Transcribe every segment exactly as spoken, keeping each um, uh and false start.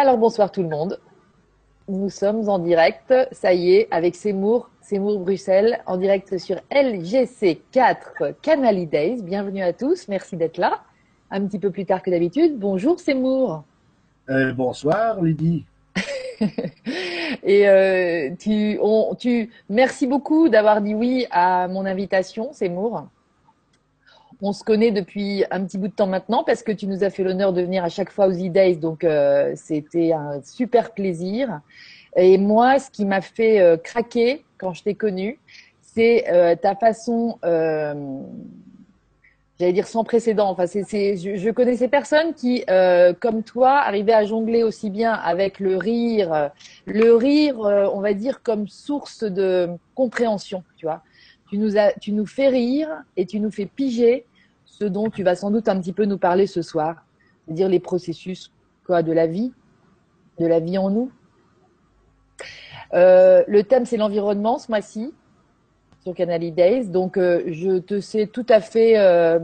Alors bonsoir tout le monde, nous sommes en direct, ça y est, avec Seymour, Seymour Bruxelles, en direct sur L G C quatre Canalidays. Bienvenue à tous, merci d'être là, un petit peu plus tard que d'habitude. Bonjour Seymour. Euh, bonsoir Lydie. Et euh, tu, on, tu, merci beaucoup d'avoir dit oui à mon invitation Seymour. On se connaît depuis un petit bout de temps maintenant parce que tu nous as fait l'honneur de venir à chaque fois aux E-Days, donc euh, c'était un super plaisir. Et moi, ce qui m'a fait euh, craquer quand je t'ai connue, c'est euh, ta façon, euh, j'allais dire sans précédent. Enfin, c'est, c'est, je, je connaissais personne qui, euh, comme toi, arrivait à jongler aussi bien avec le rire, le rire, euh, on va dire comme source de compréhension, tu vois. Tu nous, as, tu nous fais rire et tu nous fais piger ce dont tu vas sans doute un petit peu nous parler ce soir, c'est-à-dire les processus quoi, de la vie, de la vie en nous. Euh, le thème, c'est l'environnement ce mois-ci, sur Canalidays. Donc, euh, je te sais tout à fait, euh,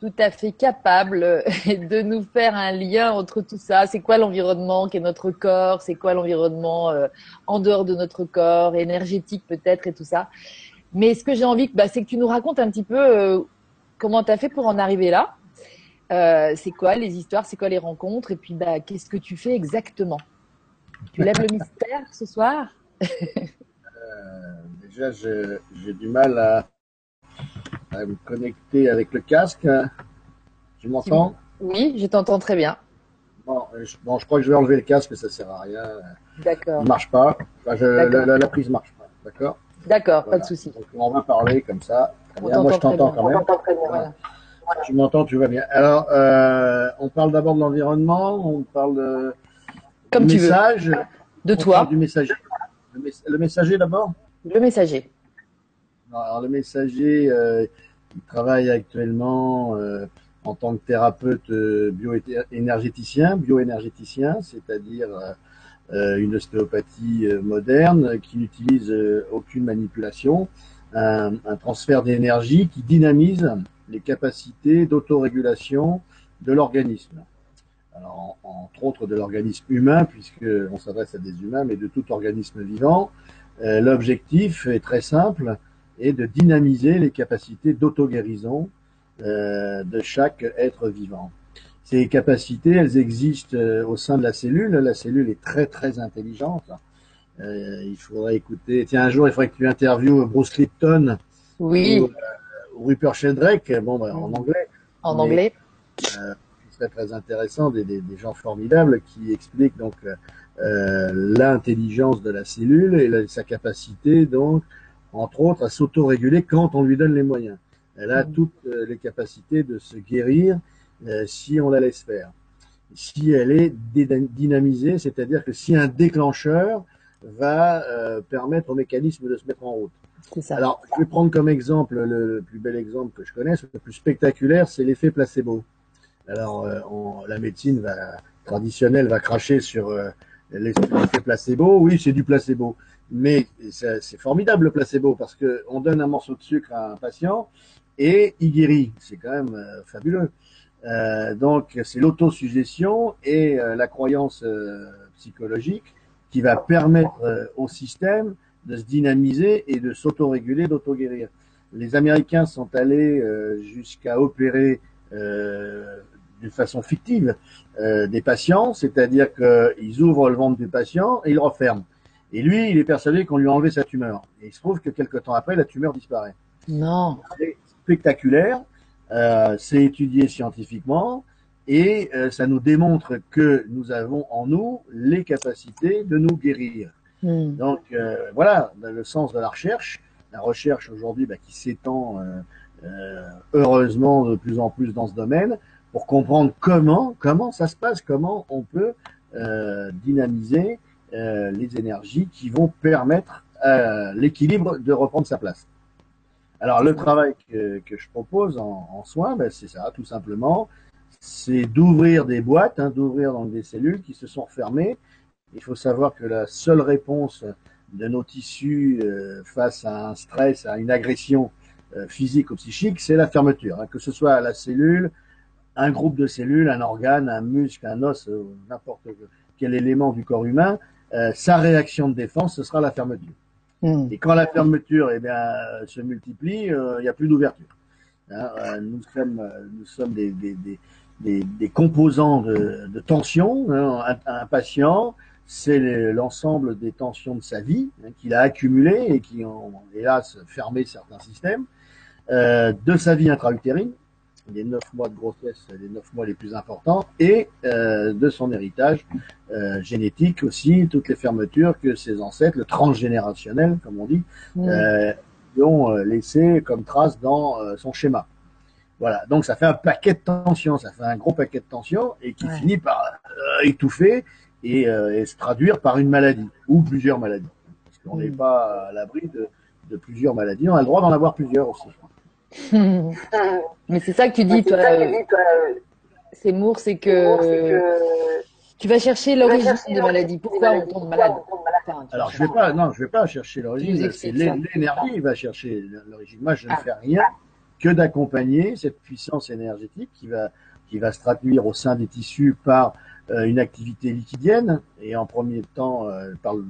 tout à fait capable de nous faire un lien entre tout ça. C'est quoi l'environnement qui est notre corps? C'est quoi l'environnement euh, en dehors de notre corps, énergétique peut-être et tout ça? Mais ce que j'ai envie, bah, c'est que tu nous racontes un petit peu euh, comment tu as fait pour en arriver là. Euh, c'est quoi les histoires, c'est quoi les rencontres, et puis bah, qu'est-ce que tu fais exactement? Tu lèves le mystère ce soir? euh, Déjà, j'ai du mal à, à me connecter avec le casque. Tu m'entends? Oui, je t'entends très bien. Bon je, bon, je crois que je vais enlever le casque, mais ça ne sert à rien. D'accord. Il ne marche pas. Enfin, je, la, la, la prise ne marche pas, d'accord? D'accord, voilà. Pas de souci. Donc, on va parler comme ça. Bien, moi, je t'entends quand même. On très bien, voilà. Voilà. Tu m'entends, tu vas bien. Alors, euh, on parle d'abord de l'environnement, on parle de, comme du tu message. Veux. De on toi. Du messager. Le, mes, le messager d'abord. Le messager. Alors, le messager, euh, il travaille actuellement euh, en tant que thérapeute euh, bioénergéticien, bioénergéticien, c'est-à-dire... Euh, Euh, une ostéopathie euh, moderne qui n'utilise euh, aucune manipulation, un, un transfert d'énergie qui dynamise les capacités d'autorégulation de l'organisme. Alors, en, entre autres de l'organisme humain, puisqu'on s'adresse à des humains, mais de tout organisme vivant. Euh, l'objectif est très simple, est de dynamiser les capacités d'auto-guérison euh, de chaque être vivant. Ces capacités, elles existent au sein de la cellule. La cellule est très, très intelligente. Euh, il faudrait écouter... Tiens, un jour, il faudrait que tu interviewes Bruce Lipton. Oui. Ou, euh, Rupert Sheldrake, bon, ben, en anglais. En mais, anglais. Euh, ce serait très intéressant, des, des, des gens formidables qui expliquent donc euh, l'intelligence de la cellule et la, sa capacité, donc, entre autres, à s'autoréguler quand on lui donne les moyens. Elle a toutes les capacités de se guérir Euh, si on la laisse faire, si elle est dynamisée, c'est-à-dire que si un déclencheur va euh, permettre au mécanisme de se mettre en route. Ça. Alors, je vais prendre comme exemple, le, le plus bel exemple que je connaisse, le plus spectaculaire, c'est l'effet placebo. Alors, euh, on, la médecine va, traditionnelle va cracher sur euh, l'effet placebo. Oui, c'est du placebo. Mais c'est formidable le placebo parce que on donne un morceau de sucre à un patient et il guérit. C'est quand même euh, fabuleux. Euh, donc c'est l'autosuggestion et euh, la croyance euh, psychologique qui va permettre euh, au système de se dynamiser et de s'autoréguler, d'auto-guérir. Les Américains sont allés euh, jusqu'à opérer euh, de façon fictive euh, des patients, c'est-à-dire qu'ils ouvrent le ventre du patient et ils le referment. Et lui, il est persuadé qu'on lui a enlevé sa tumeur. Et il se trouve que quelque temps après, la tumeur disparaît. Non. C'est spectaculaire. Euh, c'est étudié scientifiquement et euh, ça nous démontre que nous avons en nous les capacités de nous guérir. Mmh. Donc euh, voilà le sens de la recherche. La recherche aujourd'hui bah, qui s'étend euh, euh, heureusement de plus en plus dans ce domaine pour comprendre comment, comment ça se passe, comment on peut euh, dynamiser euh, les énergies qui vont permettre à l'équilibre de reprendre sa place. Alors le travail que, que je propose en, en soins, ben, c'est ça, tout simplement, c'est d'ouvrir des boîtes, hein, d'ouvrir donc des cellules qui se sont fermées. Il faut savoir que la seule réponse de nos tissus euh, face à un stress, à une agression euh, physique ou psychique, c'est la fermeture, hein, que ce soit la cellule, un groupe de cellules, un organe, un muscle, un os, euh, n'importe quel élément du corps humain, euh, sa réaction de défense, ce sera la fermeture. Mmh. Et quand la fermeture eh bien, se multiplie, il euh, n'y a plus d'ouverture. Hein, euh, nous sommes, nous sommes des, des, des, des, des composants de, de tension. Hein, un, un patient, c'est l'ensemble des tensions de sa vie hein, qu'il a accumulées et qui ont, hélas, fermé certains systèmes, euh, de sa vie intra-utérine, les neuf mois de grossesse, les neuf mois les plus importants, et euh, de son héritage euh, génétique aussi, toutes les fermetures que ses ancêtres, le transgénérationnel, comme on dit, mmh. euh, ont laissé comme trace dans euh, son schéma. Voilà, donc ça fait un paquet de tensions, ça fait un gros paquet de tensions, et qui ouais. finit par euh, étouffer et, euh, et se traduire par une maladie, ou plusieurs maladies. Parce qu'on n'est mmh. pas à l'abri de, de plusieurs maladies, on a le droit d'en avoir plusieurs aussi. Mais c'est ça que tu dis, toi, Seymour, c'est que tu vas chercher l'origine des maladies. Pourquoi on tombe malade? Alors, je vais pas, non, je vais pas chercher l'origine. C'est l'énergie qui va chercher l'origine. Moi, je ne fais rien que d'accompagner cette puissance énergétique qui va, qui va se traduire au sein des tissus par une activité liquidienne, et en premier temps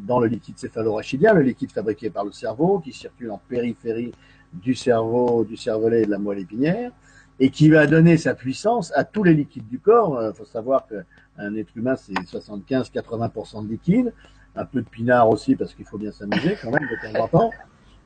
dans le liquide céphalorachidien, le liquide fabriqué par le cerveau, qui circule en périphérie du cerveau, du cervelet et de la moelle épinière, et qui va donner sa puissance à tous les liquides du corps. Il euh, faut savoir qu'un être humain, c'est soixante-quinze à quatre-vingts pour cent de liquide, un peu de pinard aussi, parce qu'il faut bien s'amuser quand même de temps en temps,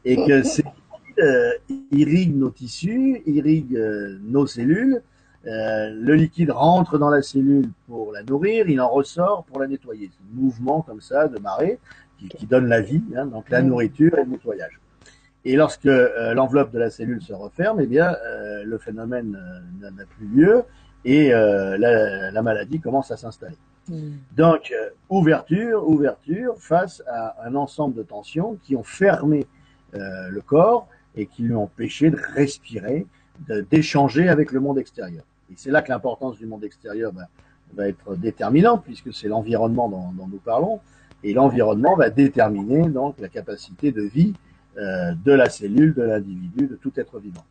et que ces liquides euh, irriguent nos tissus, irriguent euh, nos cellules. Euh, le liquide rentre dans la cellule pour la nourrir, il en ressort pour la nettoyer. C'est un mouvement comme ça de marée qui, qui donne la vie, hein, donc la nourriture et le nettoyage. Et lorsque euh, l'enveloppe de la cellule se referme, eh bien, euh, le phénomène euh, n'a plus lieu et euh, la, la maladie commence à s'installer. Mmh. Donc, euh, ouverture, ouverture face à un ensemble de tensions qui ont fermé euh, le corps et qui lui ont empêché de respirer, d'échanger avec le monde extérieur. Et c'est là que l'importance du monde extérieur bah, va être déterminante, puisque c'est l'environnement dont, dont nous parlons. Et l'environnement va déterminer donc la capacité de vie Euh, de la cellule, de l'individu, de tout être vivant.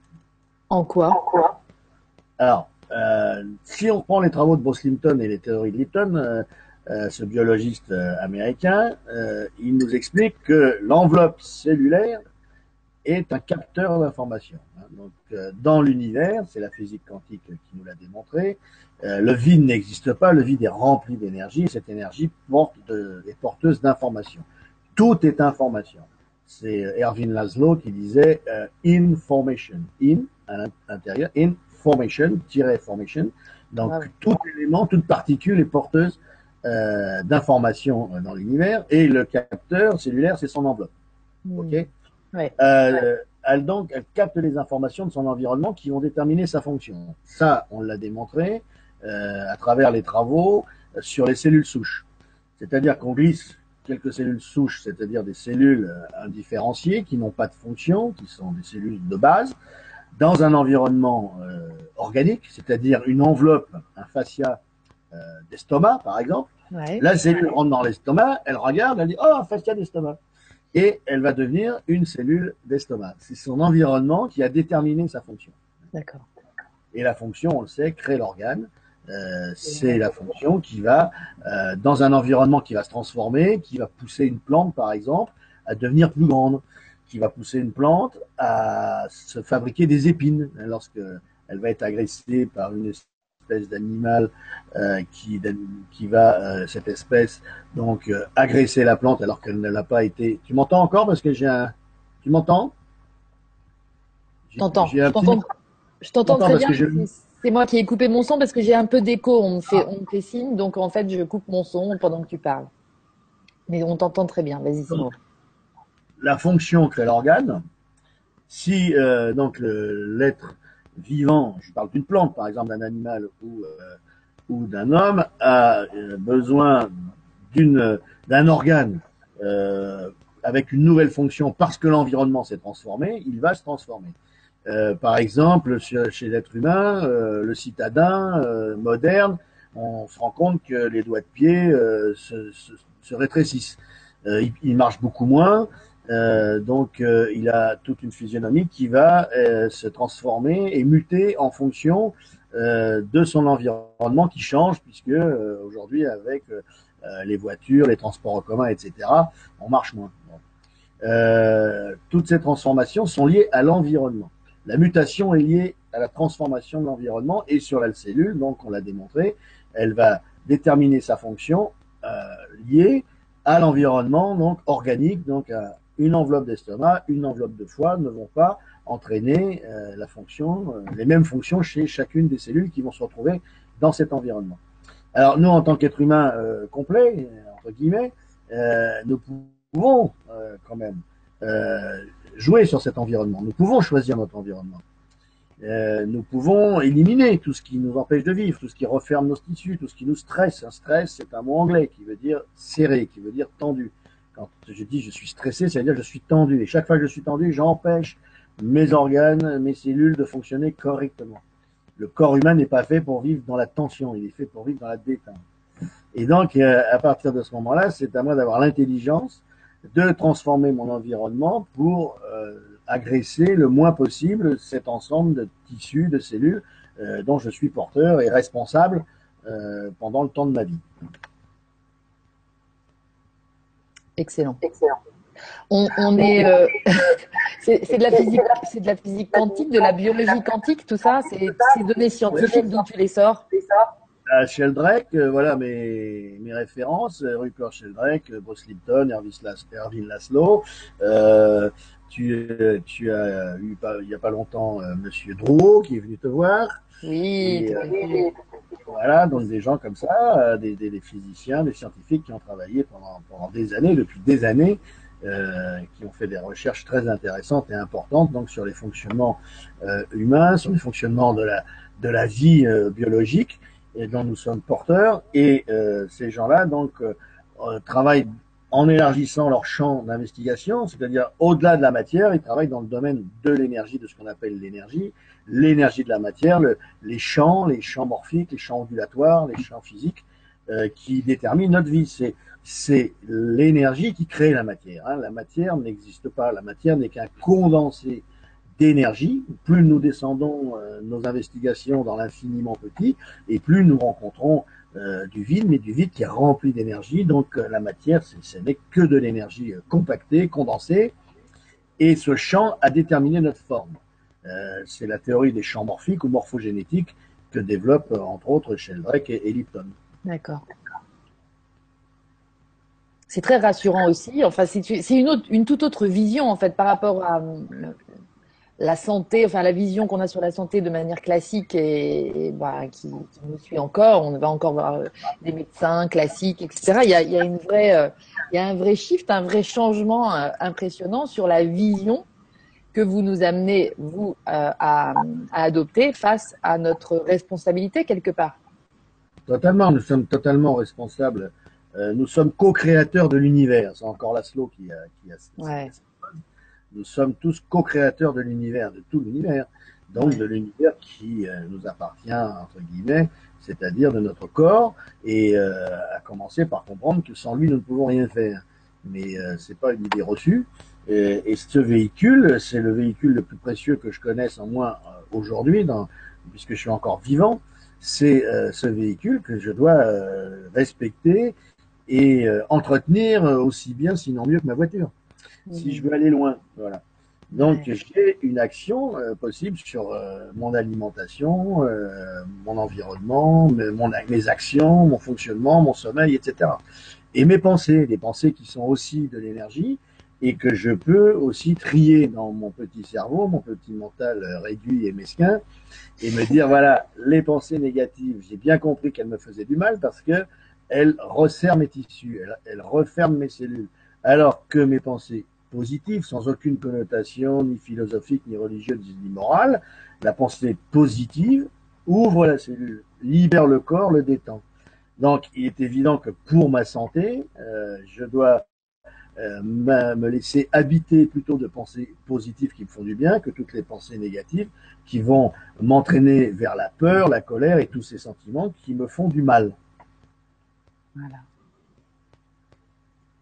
En quoi, en quoi Alors, euh, si on prend les travaux de Bruce Lipton et les théories de Lipton, euh, euh, ce biologiste euh, américain, euh, il nous explique que l'enveloppe cellulaire est un capteur d'information. Hein. Donc, euh, dans l'univers, c'est la physique quantique qui nous l'a démontré, euh, le vide n'existe pas, le vide est rempli d'énergie, et cette énergie porte de, est porteuse d'informations. Tout est information. C'est Ervin László qui disait euh, information, in, à l'intérieur, information, tiret formation. Donc, ah oui. tout élément, toute particule est porteuse euh, d'informations dans l'univers, et le capteur cellulaire, c'est son enveloppe. Mmh. OK ouais. euh, ouais. Elle, donc, elle capte les informations de son environnement qui ont déterminé sa fonction. Ça, on l'a démontré euh, à travers les travaux sur les cellules souches. C'est-à-dire qu'on glisse quelques cellules souches, c'est-à-dire des cellules indifférenciées qui n'ont pas de fonction, qui sont des cellules de base, dans un environnement euh, organique, c'est-à-dire une enveloppe, un fascia euh, d'estomac, par exemple. Ouais. La cellule rentre dans l'estomac, elle regarde, elle dit « Oh, un fascia d'estomac !» Et elle va devenir une cellule d'estomac. C'est son environnement qui a déterminé sa fonction. D'accord. Et la fonction, on le sait, crée l'organe. Euh, c'est la fonction qui va, euh, dans un environnement qui va se transformer, qui va pousser une plante, par exemple, à devenir plus grande, qui va pousser une plante à se fabriquer des épines, hein, lorsque elle va être agressée par une espèce d'animal euh, qui, qui va, euh, cette espèce, donc, euh, agresser la plante alors qu'elle ne l'a pas été. Tu m'entends encore parce que j'ai un... Tu m'entends ? Je t'entends. Je t'entends très bien. C'est moi qui ai coupé mon son parce que j'ai un peu d'écho, on me fait, on me fait signe, donc en fait je coupe mon son pendant que tu parles. Mais on t'entend très bien, vas-y Seymour. La fonction crée l'organe. Si euh, donc l'être vivant, je parle d'une plante par exemple, d'un animal ou, euh, ou d'un homme, a besoin d'un organe euh, avec une nouvelle fonction parce que l'environnement s'est transformé, il va se transformer. Euh, par exemple, chez, chez l'être humain, euh, le citadin euh, moderne, on se rend compte que les doigts de pied euh, se, se, se rétrécissent. Euh, il, il marche beaucoup moins, euh, donc euh, il a toute une physionomie qui va euh, se transformer et muter en fonction euh, de son environnement qui change, puisque euh, aujourd'hui, avec euh, les voitures, les transports en commun, et cetera, on marche moins. Euh, toutes ces transformations sont liées à l'environnement. La mutation est liée à la transformation de l'environnement, et sur la cellule, donc on l'a démontré, elle va déterminer sa fonction euh, liée à l'environnement, donc organique, donc à une enveloppe d'estomac, une enveloppe de foie ne vont pas entraîner euh, la fonction, euh, les mêmes fonctions chez chacune des cellules qui vont se retrouver dans cet environnement. Alors nous, en tant qu'être humain euh, complet, entre guillemets, euh, nous pouvons euh, quand même euh, jouer sur cet environnement, nous pouvons choisir notre environnement. Euh, nous pouvons éliminer tout ce qui nous empêche de vivre, tout ce qui referme nos tissus, tout ce qui nous stresse. Un stress, c'est un mot anglais qui veut dire serré, qui veut dire tendu. Quand je dis je suis stressé, ça veut dire je suis tendu. Et chaque fois que je suis tendu, j'empêche mes organes, mes cellules de fonctionner correctement. Le corps humain n'est pas fait pour vivre dans la tension, il est fait pour vivre dans la détente. Et donc, euh, à partir de ce moment-là, c'est à moi d'avoir l'intelligence de transformer mon environnement pour euh, agresser le moins possible cet ensemble de tissus, de cellules euh, dont je suis porteur et responsable euh, pendant le temps de ma vie. Excellent. Excellent. On, on est, euh, c'est de la physique, c'est de la physique quantique, de la biologie quantique, tout ça, c'est ces données scientifiques dont tu les sors. À Sheldrake, euh, voilà mes, mes références, euh, Rupert Sheldrake, euh, Bruce Lipton, Ervin László, euh, tu, euh, tu as eu pas, il n'y a pas longtemps euh, Monsieur Drouot qui est venu te voir. Oui, et, euh, oui. Voilà, donc des gens comme ça, euh, des, des, des physiciens, des scientifiques qui ont travaillé pendant, pendant des années, depuis des années, euh, qui ont fait des recherches très intéressantes et importantes donc sur les fonctionnements euh, humains, sur les fonctionnements de la, de la vie euh, biologique. Et dont nous sommes porteurs, et euh, ces gens-là donc euh, travaillent en élargissant leur champ d'investigation, c'est-à-dire au-delà de la matière, ils travaillent dans le domaine de l'énergie, de ce qu'on appelle l'énergie, l'énergie de la matière, le, les champs, les champs morphiques, les champs ondulatoires, les champs physiques euh, qui déterminent notre vie. C'est c'est l'énergie qui crée la matière. Hein. La matière n'existe pas, la matière n'est qu'un condensé d'énergie. Plus nous descendons euh, nos investigations dans l'infiniment petit, et plus nous rencontrons euh, du vide, mais du vide qui est rempli d'énergie. Donc euh, la matière, ce n'est que de l'énergie euh, compactée, condensée, et ce champ a déterminé notre forme. Euh, C'est la théorie des champs morphiques ou morphogénétiques que développent euh, entre autres Sheldrake et, et Lipton. D'accord. C'est très rassurant aussi. Enfin, c'est une, autre, une toute autre vision en fait par rapport à le... la santé, enfin la vision qu'on a sur la santé de manière classique et, et bah, qui, qui nous suit encore, on va encore voir des médecins classiques, et cetera. Il y a, il y a une vraie, euh, il y a un vrai shift, un vrai changement euh, impressionnant sur la vision que vous nous amenez vous euh, à, à adopter face à notre responsabilité quelque part. Totalement, nous sommes totalement responsables. Euh, nous sommes co-créateurs de l'univers. C'est encore László qui a. Qui a ouais. Nous sommes tous co-créateurs de l'univers, de tout l'univers, donc de l'univers qui euh, nous appartient, entre guillemets, c'est-à-dire de notre corps, et euh, à commencer par comprendre que sans lui, nous ne pouvons rien faire. Mais euh, ce n'est pas une idée reçue. Et, et ce véhicule, c'est le véhicule le plus précieux que je connaisse, en moins euh, aujourd'hui, puisque je suis encore vivant, c'est euh, ce véhicule que je dois euh, respecter et euh, entretenir aussi bien, sinon mieux que ma voiture. Si je veux aller loin, voilà. Donc, ouais. J'ai une action euh, possible sur euh, mon alimentation, euh, mon environnement, mes, mon, mes actions, mon fonctionnement, mon sommeil, et cetera. Et mes pensées, des pensées qui sont aussi de l'énergie et que je peux aussi trier dans mon petit cerveau, mon petit mental réduit et mesquin, et me dire, voilà, les pensées négatives, j'ai bien compris qu'elles me faisaient du mal parce que elles resserrent mes tissus, elles, elles referment mes cellules. Alors que mes pensées positives, sans aucune connotation ni philosophique, ni religieuse, ni morale, la pensée positive ouvre la cellule, libère le corps, le détend. Donc, il est évident que pour ma santé, euh, je dois euh, me laisser habiter plutôt de pensées positives qui me font du bien que toutes les pensées négatives qui vont m'entraîner vers la peur, la colère et tous ces sentiments qui me font du mal. Voilà.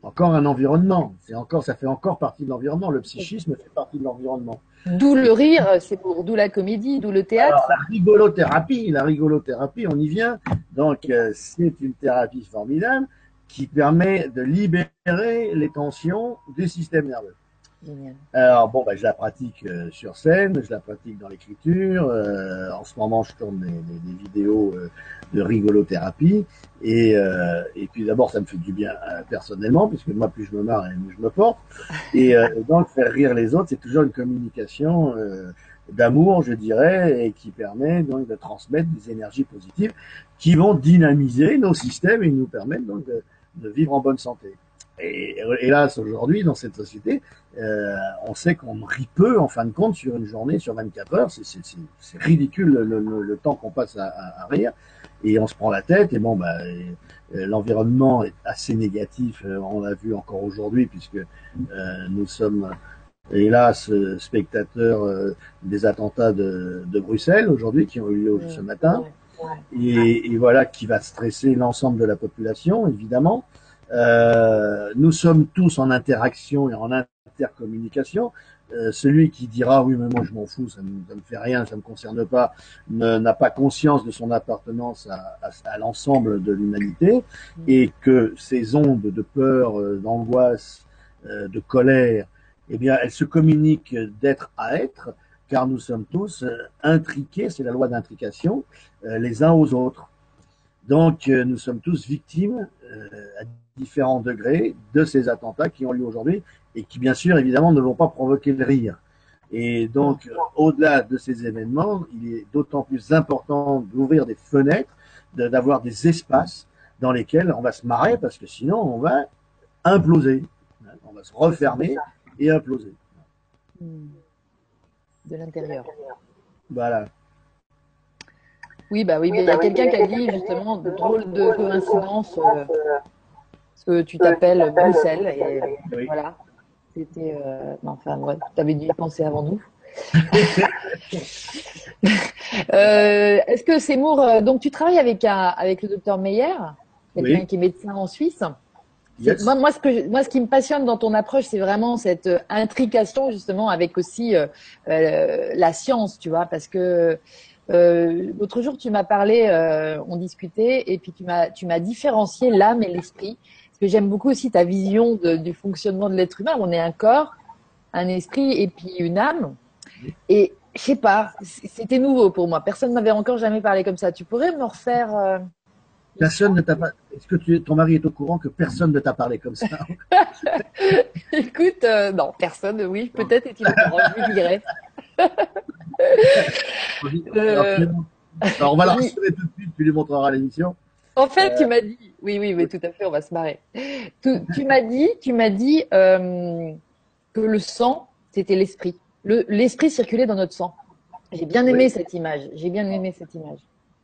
encore un environnement. C'est encore, ça fait encore partie de l'environnement. Le psychisme fait partie de l'environnement. D'où le rire, c'est pour, d'où la comédie, d'où le théâtre. Alors, la rigolothérapie, la rigolothérapie, on y vient. Donc, euh, c'est une thérapie formidable qui permet de libérer les tensions du système nerveux. Génial. Alors, bon, ben, je la pratique euh, sur scène, je la pratique dans l'écriture. Euh, en ce moment, je tourne des, des, des vidéos euh, de rigolothérapie. Et, euh, et puis d'abord, ça me fait du bien euh, personnellement, puisque moi, plus je me marre, mieux je me porte. Et euh, donc, faire rire les autres, c'est toujours une communication euh, d'amour, je dirais, et qui permet donc de transmettre des énergies positives qui vont dynamiser nos systèmes et nous permettre donc de, de vivre en bonne santé. Et hélas, aujourd'hui, dans cette société, euh, on sait qu'on rit peu, en fin de compte, sur une journée, sur vingt-quatre heures. C'est, c'est, c'est ridicule le, le, le temps qu'on passe à, à, à rire. Et on se prend la tête. Et bon, bah, euh, l'environnement est assez négatif. Euh, on l'a vu encore aujourd'hui, puisque euh, nous sommes, hélas, spectateurs euh, des attentats de, de Bruxelles, aujourd'hui, qui ont eu lieu ce matin. Et, et voilà, qui va stresser l'ensemble de la population, évidemment. Euh, nous sommes tous en interaction et en intercommunication. Euh, celui qui dira oui mais moi je m'en fous, ça me, ça me fait rien, ça me concerne pas, ne, n'a pas conscience de son appartenance à, à, à l'ensemble de l'humanité et que ces ondes de peur, d'angoisse, euh, de colère, eh bien elles se communiquent d'être à être car nous sommes tous intriqués, c'est la loi d'intrication, euh, les uns aux autres. Donc, euh, nous sommes tous victimes euh, à différents degrés de ces attentats qui ont lieu aujourd'hui et qui, bien sûr, évidemment, ne vont pas provoquer le rire. Et donc, euh, au-delà de ces événements, il est d'autant plus important d'ouvrir des fenêtres, de, d'avoir des espaces dans lesquels on va se marrer parce que sinon, on va imploser. On va se refermer et imploser. De l'intérieur. Voilà. Oui, bah oui, mais il y a quelqu'un qui a dit justement drôle de coïncidence euh, parce que tu t'appelles Bruxelles et oui. Voilà. C'était euh, non, enfin ouais, tu avais dû y penser avant nous. euh, est-ce que Seymour, euh, donc tu travailles avec un, avec le docteur Meyer, quelqu'un oui. qui est médecin en Suisse. Yes. Moi, moi, ce que je, moi, ce qui me passionne dans ton approche, c'est vraiment cette intrication justement avec aussi euh, euh, la science, tu vois, parce que. Euh, l'autre jour, tu m'as parlé, euh, on discutait, et puis tu m'as, tu m'as différencié l'âme et l'esprit. Parce que j'aime beaucoup aussi ta vision de, du fonctionnement de l'être humain. On est un corps, un esprit, et puis une âme. Et je sais pas, c'était nouveau pour moi. Personne n'avait encore jamais parlé comme ça. Tu pourrais me refaire euh... Personne ne t'a pas. Est-ce que tu, ton mari est au courant que personne ne t'a parlé comme ça? Écoute, euh, non, personne. Oui, peut-être est-il au courant. Je lui dirais. euh... Alors, on va la recevoir tout de suite, tu lui montreras l'émission. En fait, euh... tu m'as dit, oui, oui, oui, tout à fait, on va se marrer. Tu, tu m'as dit, tu m'as dit euh, que le sang, c'était l'esprit. Le, l'esprit circulait dans notre sang. J'ai bien aimé oui. cette image. J'ai bien aimé cette image.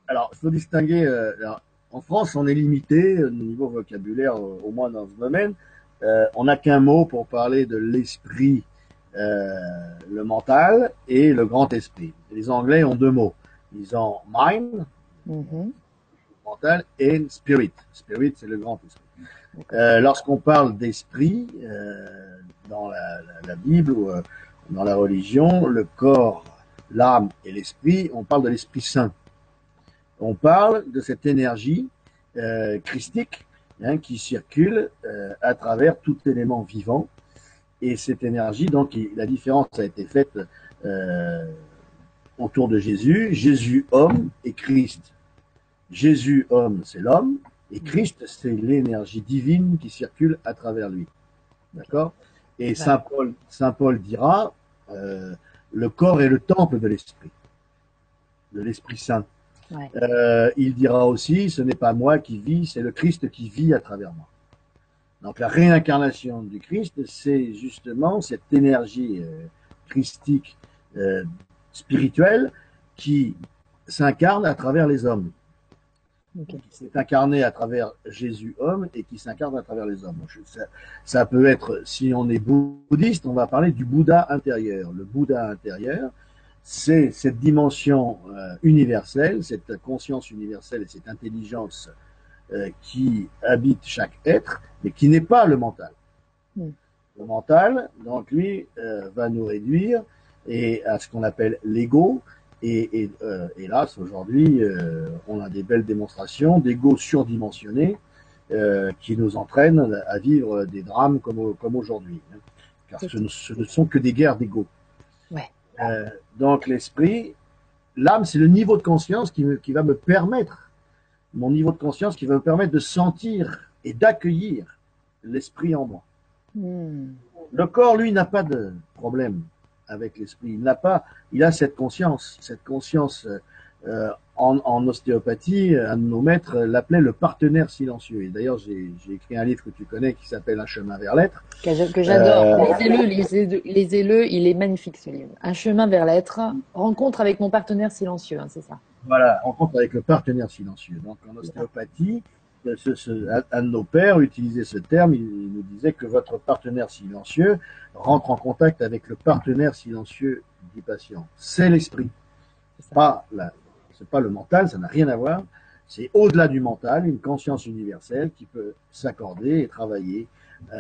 Alors, il faut distinguer. Euh, alors, en France, on est limité au niveau vocabulaire, au, au moins dans ce domaine. Euh, on n'a qu'un mot pour parler de l'esprit. Euh, le mental et le grand esprit. Les Anglais ont deux mots. Ils ont mind, mm-hmm. mental, et spirit. Spirit, c'est le grand esprit. Okay. Euh, lorsqu'on parle d'esprit, euh, dans la, la, la Bible ou euh, dans la religion, le corps, l'âme et l'esprit, on parle de l'Esprit Saint. On parle de cette énergie euh, christique hein, qui circule euh, à travers tout élément vivant. Et cette énergie, donc la différence a été faite euh, autour de Jésus. Jésus homme et Christ. Jésus homme, c'est l'homme, et Christ, c'est l'énergie divine qui circule à travers lui. D'accord ? Et Saint Paul, Saint Paul dira, euh, le corps est le temple de l'esprit, de l'Esprit Saint. Ouais. Euh, il dira aussi, ce n'est pas moi qui vis, c'est le Christ qui vit à travers moi. Donc la réincarnation du Christ, c'est justement cette énergie euh, christique, euh, spirituelle, qui s'incarne à travers les hommes. Okay. Qui s'est incarnée à travers Jésus homme et qui s'incarne à travers les hommes. Donc, ça, ça peut être, si on est bouddhiste, on va parler du Bouddha intérieur. Le Bouddha intérieur, c'est cette dimension euh, universelle, cette conscience universelle et cette intelligence euh, qui habite chaque être, mais qui n'est pas le mental. Mmh. Le mental, donc lui, euh, va nous réduire et à ce qu'on appelle l'ego. Et, et euh, hélas, aujourd'hui, euh, on a des belles démonstrations d'ego surdimensionné euh, qui nous entraînent à vivre des drames comme, comme aujourd'hui. Hein, car ce, ce ne sont que des guerres d'ego. Ouais. Euh, donc l'esprit, l'âme, c'est le niveau de conscience qui, me, qui va me permettre, mon niveau de conscience qui va me permettre de sentir et d'accueillir l'esprit en moi. Mmh. Le corps, lui, n'a pas de problème avec l'esprit. Il n'a pas, il a cette conscience, cette conscience euh, en, en ostéopathie, un de nos maîtres l'appelait le partenaire silencieux. Et d'ailleurs, j'ai écrit un livre que tu connais qui s'appelle Un chemin vers l'être. Que, que j'adore. Euh... Lisez-le, lisez-le, lisez-le, il est magnifique ce livre. Un chemin vers l'être, rencontre avec mon partenaire silencieux, hein, c'est ça. Voilà, rencontre avec le partenaire silencieux. Donc en ostéopathie, Ce, ce, un de nos pères utilisait ce terme, il, il nous disait que votre partenaire silencieux rentre en contact avec le partenaire silencieux du patient. C'est l'esprit, c'est pas, pas le mental, ça n'a rien à voir, c'est au-delà du mental, une conscience universelle qui peut s'accorder et travailler euh,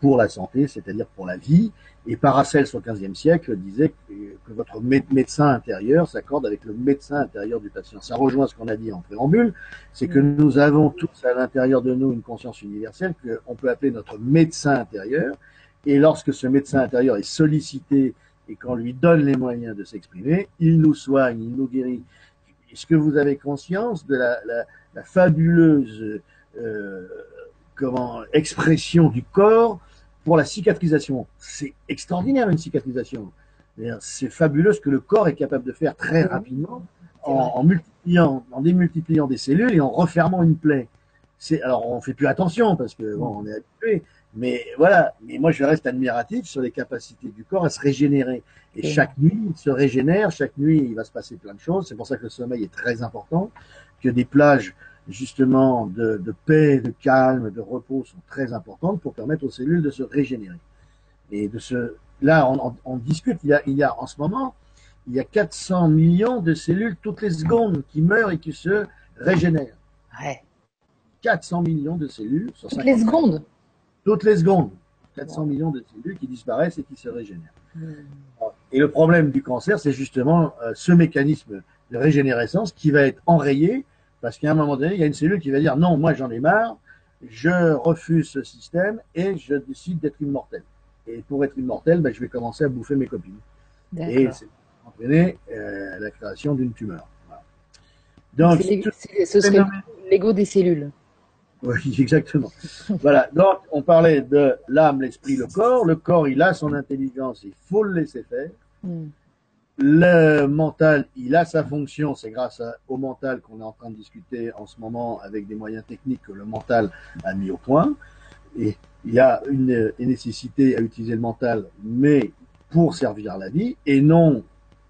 pour la santé, c'est-à-dire pour la vie. Et Paracelse au quinzième siècle disait que, que votre mé médecin intérieur s'accorde avec le médecin intérieur du patient. Ça rejoint ce qu'on a dit en préambule, c'est que nous avons tous à l'intérieur de nous une conscience universelle qu'on peut appeler notre médecin intérieur. Et lorsque ce médecin intérieur est sollicité et qu'on lui donne les moyens de s'exprimer, il nous soigne, il nous guérit. Est-ce que vous avez conscience de la, la, la fabuleuse euh, comment, expression du corps pour la cicatrisation? C'est extraordinaire, une cicatrisation. C'est fabuleux ce que le corps est capable de faire très rapidement en, en multipliant, en démultipliant des cellules et en refermant une plaie. C'est, alors on fait plus attention parce que bon, on est habitué, mais voilà. Mais moi je reste admiratif sur les capacités du corps à se régénérer. Et chaque nuit il se régénère, chaque nuit il va se passer plein de choses. C'est pour ça que le sommeil est très important, que des plages justement de, de paix, de calme, de repos sont très importantes pour permettre aux cellules de se régénérer. Et de se, là, on, on, on discute, il y, a, il y a en ce moment, il y a quatre cents millions de cellules toutes les secondes qui meurent et qui se régénèrent. Ouais. quatre cents millions de cellules sur cinquante. Toutes les secondes. Toutes les secondes. quatre cents millions de cellules qui disparaissent et qui se régénèrent. Mmh. Et le problème du cancer, c'est justement euh, ce mécanisme de régénérescence qui va être enrayé. Parce qu'à un moment donné, il y a une cellule qui va dire « Non, moi j'en ai marre, je refuse ce système et je décide d'être immortel. Et pour être immortel, ben, je vais commencer à bouffer mes copines. » Et c'est entraîner euh, la création d'une tumeur. Voilà. Donc, ce serait l'ego des cellules. Oui, exactement. Voilà. Donc, on parlait de l'âme, l'esprit, le corps. Le corps, il a son intelligence, il faut le laisser faire. Mm. Le mental, il a sa fonction, c'est grâce à, au mental qu'on est en train de discuter en ce moment avec des moyens techniques que le mental a mis au point. Et il y a une, une nécessité à utiliser le mental, mais pour servir la vie, et non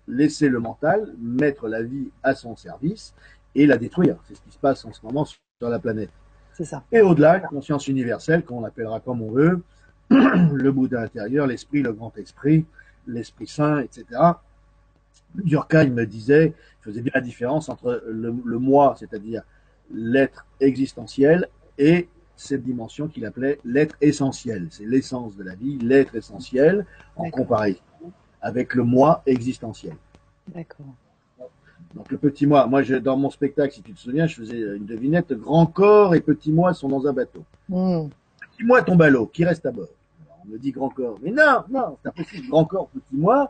laisser le mental mettre la vie à son service et la détruire. C'est ce qui se passe en ce moment sur la planète. C'est ça. Et au-delà, une conscience universelle, qu'on appellera comme on veut, le Bouddha intérieur, l'esprit, le grand esprit, l'esprit saint, et cetera Durkheim me disait, faisait bien la différence entre le, le moi, c'est-à-dire l'être existentiel, et cette dimension qu'il appelait l'être essentiel. C'est l'essence de la vie, l'être essentiel, en comparaison avec le moi existentiel. D'accord. Donc le petit moi, moi je, dans mon spectacle, si tu te souviens, je faisais une devinette, grand corps et petit moi sont dans un bateau. Mmh. Petit moi tombe à l'eau, qui reste à bord. Alors, on me dit grand corps, mais non, non, c'est impossible, grand corps, petit moi,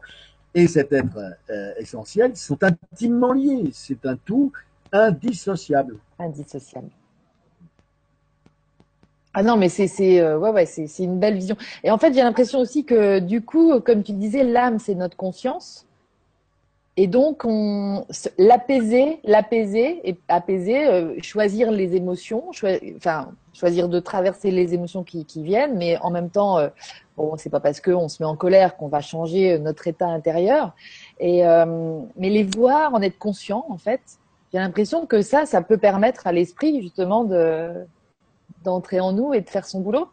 et cet être euh, essentiel sont intimement liés. C'est un tout indissociable. Indissociable. Ah non, mais c'est c'est euh, ouais ouais c'est c'est une belle vision. Et en fait, j'ai l'impression aussi que du coup, comme tu disais, l'âme c'est notre conscience, et donc on l'apaiser, l'apaiser et apaiser, euh, choisir les émotions, cho enfin choisir de traverser les émotions qui qui viennent, mais en même temps. Euh, Bon, c'est pas parce qu'on se met en colère qu'on va changer notre état intérieur. Et, euh, mais les voir, en être conscient, en fait, j'ai l'impression que ça, ça peut permettre à l'esprit, justement, d'entrer de, en nous et de faire son boulot.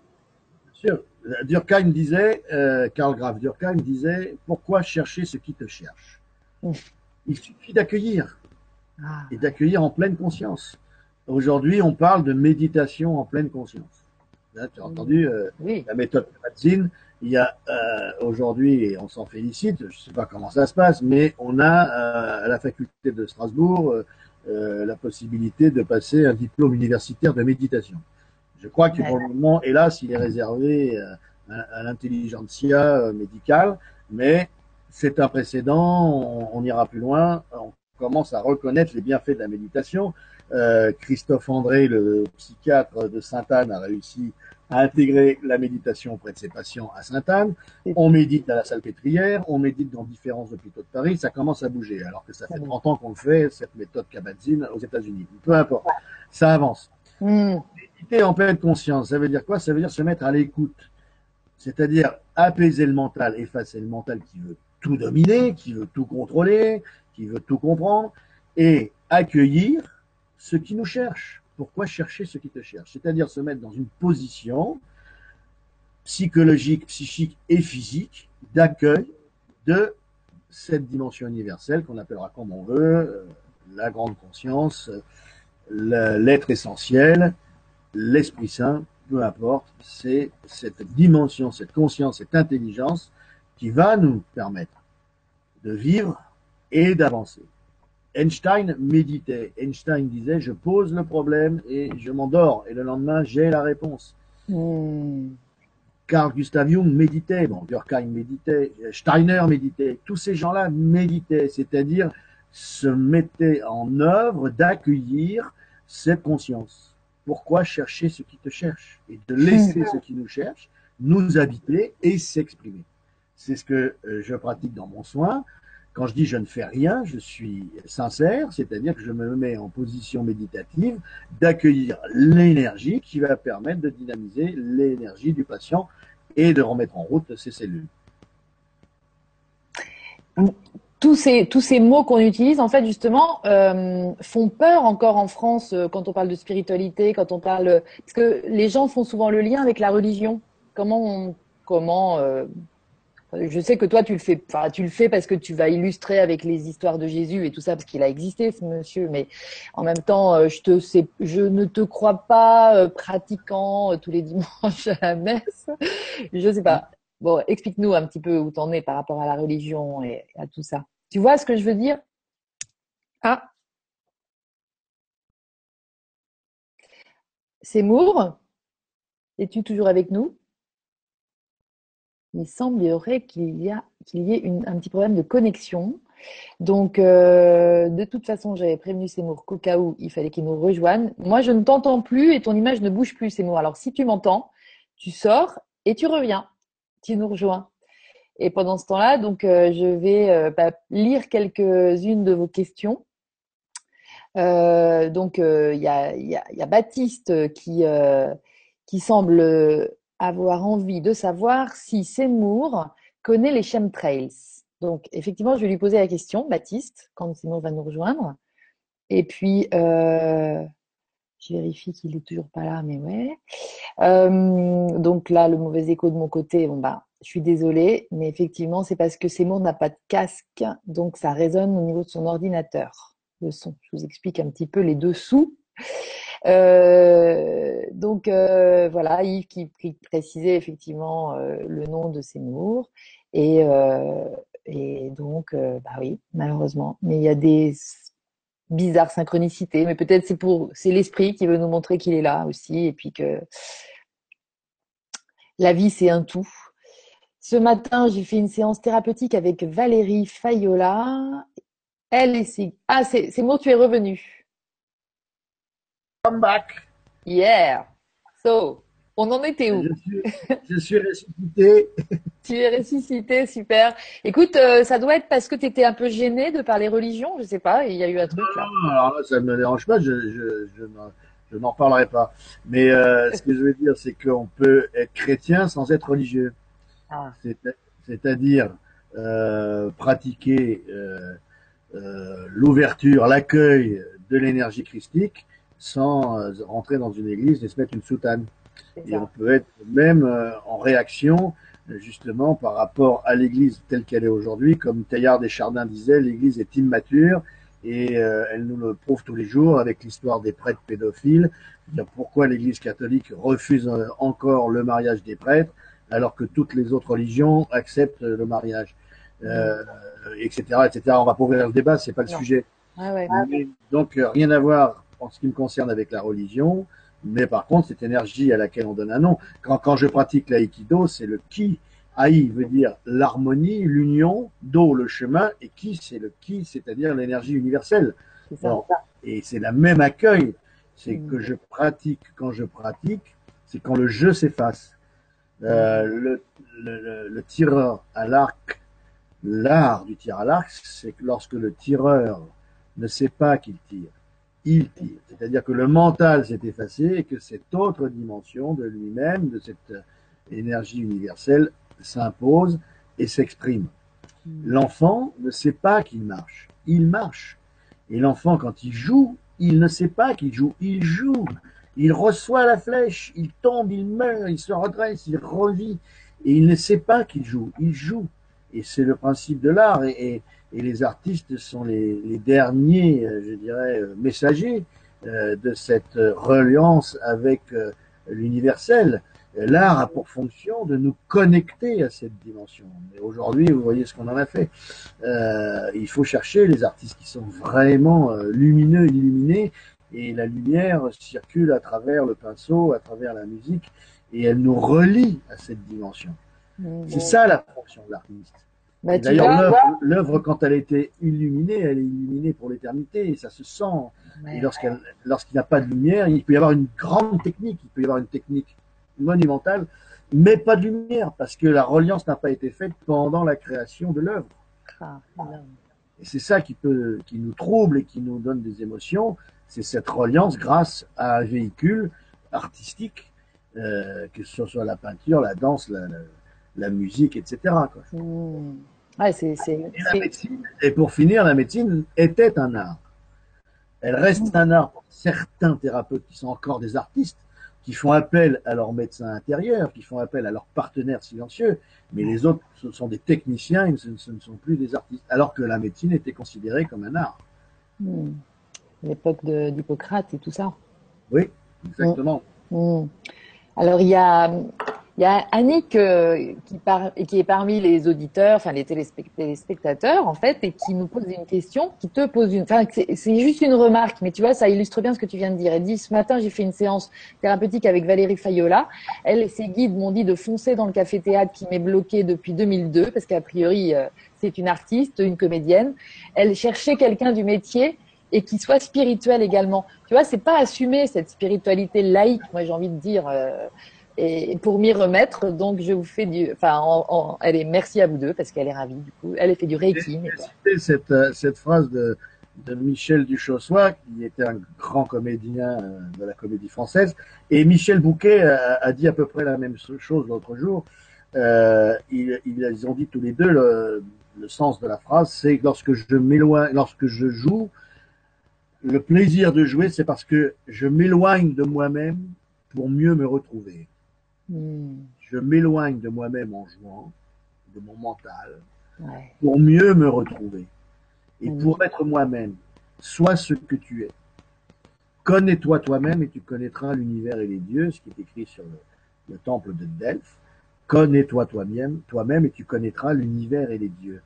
Bien sûr. Durkheim disait, euh, Karl Graf Durkheim disait, pourquoi chercher ce qui te cherche? Ouf. Il suffit d'accueillir. Ah. Et d'accueillir en pleine conscience. Aujourd'hui, on parle de méditation en pleine conscience. Hein, tu as entendu euh, oui. la méthode Kabat-Zinn. Il y a euh, aujourd'hui, et on s'en félicite, je ne sais pas comment ça se passe, mais on a euh, à la faculté de Strasbourg euh, la possibilité de passer un diplôme universitaire de méditation. Je crois que pour le moment, hélas, il est réservé euh, à, à l'intelligentsia euh, médicale, mais c'est un précédent, on, on ira plus loin, on commence à reconnaître les bienfaits de la méditation. Euh, Christophe André, le psychiatre de Sainte-Anne, a réussi à intégrer la méditation auprès de ses patients à Sainte-Anne. On médite à la Salpêtrière, on médite dans différents hôpitaux de Paris, ça commence à bouger, alors que ça fait trente ans qu'on le fait, cette méthode Kabat-Zinn aux États-Unis. Peu importe, ça avance. Mm. Méditer en pleine conscience, ça veut dire quoi? Ça veut dire se mettre à l'écoute, c'est-à-dire apaiser le mental, effacer le mental qui veut tout dominer, qui veut tout contrôler, qui veut tout comprendre, et accueillir ce qui nous cherche. Pourquoi chercher ce qui te cherche? C'est-à-dire se mettre dans une position psychologique, psychique et physique d'accueil de cette dimension universelle qu'on appellera comme on veut, la grande conscience, l'être essentiel, l'esprit saint, peu importe, c'est cette dimension, cette conscience, cette intelligence qui va nous permettre de vivre et d'avancer. Einstein méditait. Einstein disait, je pose le problème et je m'endors. Et le lendemain, j'ai la réponse. Mm. Carl Gustav Jung méditait. Bon, Durkheim méditait. Steiner méditait. Tous ces gens-là méditaient. C'est-à-dire, se mettaient en œuvre d'accueillir cette conscience. Pourquoi chercher ce qui te cherche? Et de laisser mm. ce qui nous cherche nous habiter et s'exprimer. C'est ce que je pratique dans mon soin. Quand je dis je ne fais rien, je suis sincère, c'est-à-dire que je me mets en position méditative d'accueillir l'énergie qui va permettre de dynamiser l'énergie du patient et de remettre en route ses cellules. Tous ces, tous ces mots qu'on utilise, en fait, justement, euh, font peur encore en France quand on parle de spiritualité, quand on parle… Parce que les gens font souvent le lien avec la religion. Comment… on, comment euh, je sais que toi, tu le fais, enfin, tu le fais parce que tu vas illustrer avec les histoires de Jésus et tout ça, parce qu'il a existé, ce monsieur. Mais en même temps, je, te sais, je ne te crois pas pratiquant tous les dimanches à la messe. Je sais pas. Bon, explique-nous un petit peu où t'en es par rapport à la religion et à tout ça. Tu vois ce que je veux dire? Ah. Seymour, es-tu toujours avec nous? Il semblerait qu'il y, qu'il y ait une, un petit problème de connexion. Donc, euh, de toute façon, j'avais prévenu Seymour qu'au cas où, il fallait qu'il nous rejoigne. Moi, je ne t'entends plus et ton image ne bouge plus, Seymour. Alors, si tu m'entends, tu sors et tu reviens. Tu nous rejoins. Et pendant ce temps-là, donc, euh, je vais euh, bah, lire quelques-unes de vos questions. Euh, donc, il euh, y, y, y a Baptiste qui, euh, qui semble… Euh, avoir envie de savoir si Seymour connaît les chemtrails. Donc, effectivement, je vais lui poser la question, Baptiste, quand Seymour va nous rejoindre. Et puis, euh, je vérifie qu'il n'est toujours pas là, mais ouais. Euh, donc là, le mauvais écho de mon côté, bon bah, je suis désolée, mais effectivement, c'est parce que Seymour n'a pas de casque, donc ça résonne au niveau de son ordinateur, le son. Je vous explique un petit peu les dessous. Euh, donc euh, voilà, Yves qui, qui précisait effectivement euh, le nom de Seymour et, euh, et donc euh, bah oui, malheureusement, mais il y a des bizarres synchronicités, mais peut-être c'est pour c'est l'esprit qui veut nous montrer qu'il est là aussi et puis que la vie c'est un tout. Ce matin j'ai fait une séance thérapeutique avec Valérie Fayola. Elle et ses... ah c'est Seymour, tu es revenu. I'm back. Yeah. So, on en était où? Je suis, je suis ressuscité. Tu es ressuscité, super. Écoute, euh, ça doit être parce que tu étais un peu gêné de parler religion, je sais pas, il y a eu un truc là. Non, non, alors là, ça ne me dérange pas, je, je, je, je n'en parlerai pas. Mais euh, ce que je veux dire, c'est qu'on peut être chrétien sans être religieux. Ah. C'est-à-dire euh, pratiquer euh, euh, l'ouverture, l'accueil de l'énergie christique, sans rentrer dans une église et se mettre une soutane. Et on peut être même en réaction, justement, par rapport à l'église telle qu'elle est aujourd'hui. Comme Teilhard de Chardin disait, l'église est immature et euh, elle nous le prouve tous les jours avec l'histoire des prêtres pédophiles. Pourquoi l'Église catholique refuse encore le mariage des prêtres alors que toutes les autres religions acceptent le mariage, euh, et cetera, et cetera. On va pas ouvrir le débat, c'est pas le non. sujet. Ah ouais, bah mais, ouais. Donc euh, rien à voir en ce qui me concerne avec la religion, mais par contre cette énergie à laquelle on donne un nom. Quand, quand je pratique l'aïkido, c'est le ki. Aï veut dire l'harmonie, l'union, do le chemin, et ki c'est le ki, c'est-à-dire l'énergie universelle. Ça, Alors, ça. Et c'est la même accueil. C'est mmh. que je pratique, quand je pratique, c'est quand le jeu s'efface. Euh, le, le, le tireur à l'arc, l'art du tir à l'arc, c'est que lorsque le tireur ne sait pas qu'il tire, il tire. C'est-à-dire que le mental s'est effacé et que cette autre dimension de lui-même, de cette énergie universelle, s'impose et s'exprime. L'enfant ne sait pas qu'il marche, il marche. Et l'enfant, quand il joue, il ne sait pas qu'il joue, il joue. Il reçoit la flèche, il tombe, il meurt, il se redresse, il revit. Et il ne sait pas qu'il joue, il joue. Et c'est le principe de l'art. Et, et, et les artistes sont les, les derniers, je dirais, messagers euh, de cette reliance avec euh, l'universel. L'art a pour fonction de nous connecter à cette dimension. Mais aujourd'hui, vous voyez ce qu'on en a fait. Euh, il faut chercher les artistes qui sont vraiment lumineux, illuminés, et la lumière circule à travers le pinceau, à travers la musique, et elle nous relie à cette dimension. Mmh. C'est ça la fonction de l'artiste. Bah, d'ailleurs, l'œuvre, quand elle a été illuminée, elle est illuminée pour l'éternité, et ça se sent. Ouais, et lorsqu'il ouais. lorsqu'il n'y a pas de lumière, il peut y avoir une grande technique, il peut y avoir une technique monumentale, mais pas de lumière, parce que la reliance n'a pas été faite pendant la création de l'œuvre. Ah, et c'est ça qui, peut, qui nous trouble et qui nous donne des émotions, c'est cette reliance grâce à un véhicule artistique, euh, que ce soit la peinture, la danse, la, la, la musique, et cetera. Quoi. Mmh. Ouais, c'est, c'est, et, la médecine, et pour finir, la médecine était un art. Elle reste mmh. un art pour certains thérapeutes qui sont encore des artistes, qui font appel à leurs médecins intérieurs, qui font appel à leurs partenaires silencieux, mais les autres, ce sont des techniciens, et ce, ce ne sont plus des artistes, alors que la médecine était considérée comme un art. Mmh. L'époque d'Hippocrate et tout ça. Oui, exactement. Mmh. Mmh. Alors, il y a, il y a Annick euh, qui, par, qui est parmi les auditeurs, enfin les téléspectateurs, en fait, et qui nous pose une question, qui te pose une... Enfin, c'est juste une remarque, mais tu vois, ça illustre bien ce que tu viens de dire. Elle dit, ce matin, j'ai fait une séance thérapeutique avec Valérie Fayola. Elle et ses guides m'ont dit de foncer dans le café-théâtre qui m'est bloqué depuis deux mille deux, parce qu'a priori, euh, c'est une artiste, une comédienne. Elle cherchait quelqu'un du métier et qui soit spirituel également. Tu vois, c'est pas assumer cette spiritualité laïque, moi j'ai envie de dire, euh, et pour m'y remettre, donc je vous fais du... Enfin, en, en, elle est merci à vous deux, parce qu'elle est ravie, du coup. Elle a fait du Reiki. J'ai cité cette, cette phrase de, de Michel Duchossois, qui était un grand comédien de la comédie française, et Michel Bouquet a, a dit à peu près la même chose l'autre jour. Euh, ils, ils ont dit tous les deux, le, le sens de la phrase, c'est que lorsque je m'éloigne, lorsque je joue, le plaisir de jouer, c'est parce que je m'éloigne de moi-même pour mieux me retrouver. Mmh. Je m'éloigne de moi-même en jouant, de mon mental, ouais. pour mieux me retrouver. Et mmh. pour être moi-même, sois ce que tu es. Connais-toi toi-même et tu connaîtras l'univers et les dieux, ce qui est écrit sur le, le temple de Delphes. Connais-toi toi-même, toi-même et tu connaîtras l'univers et les dieux.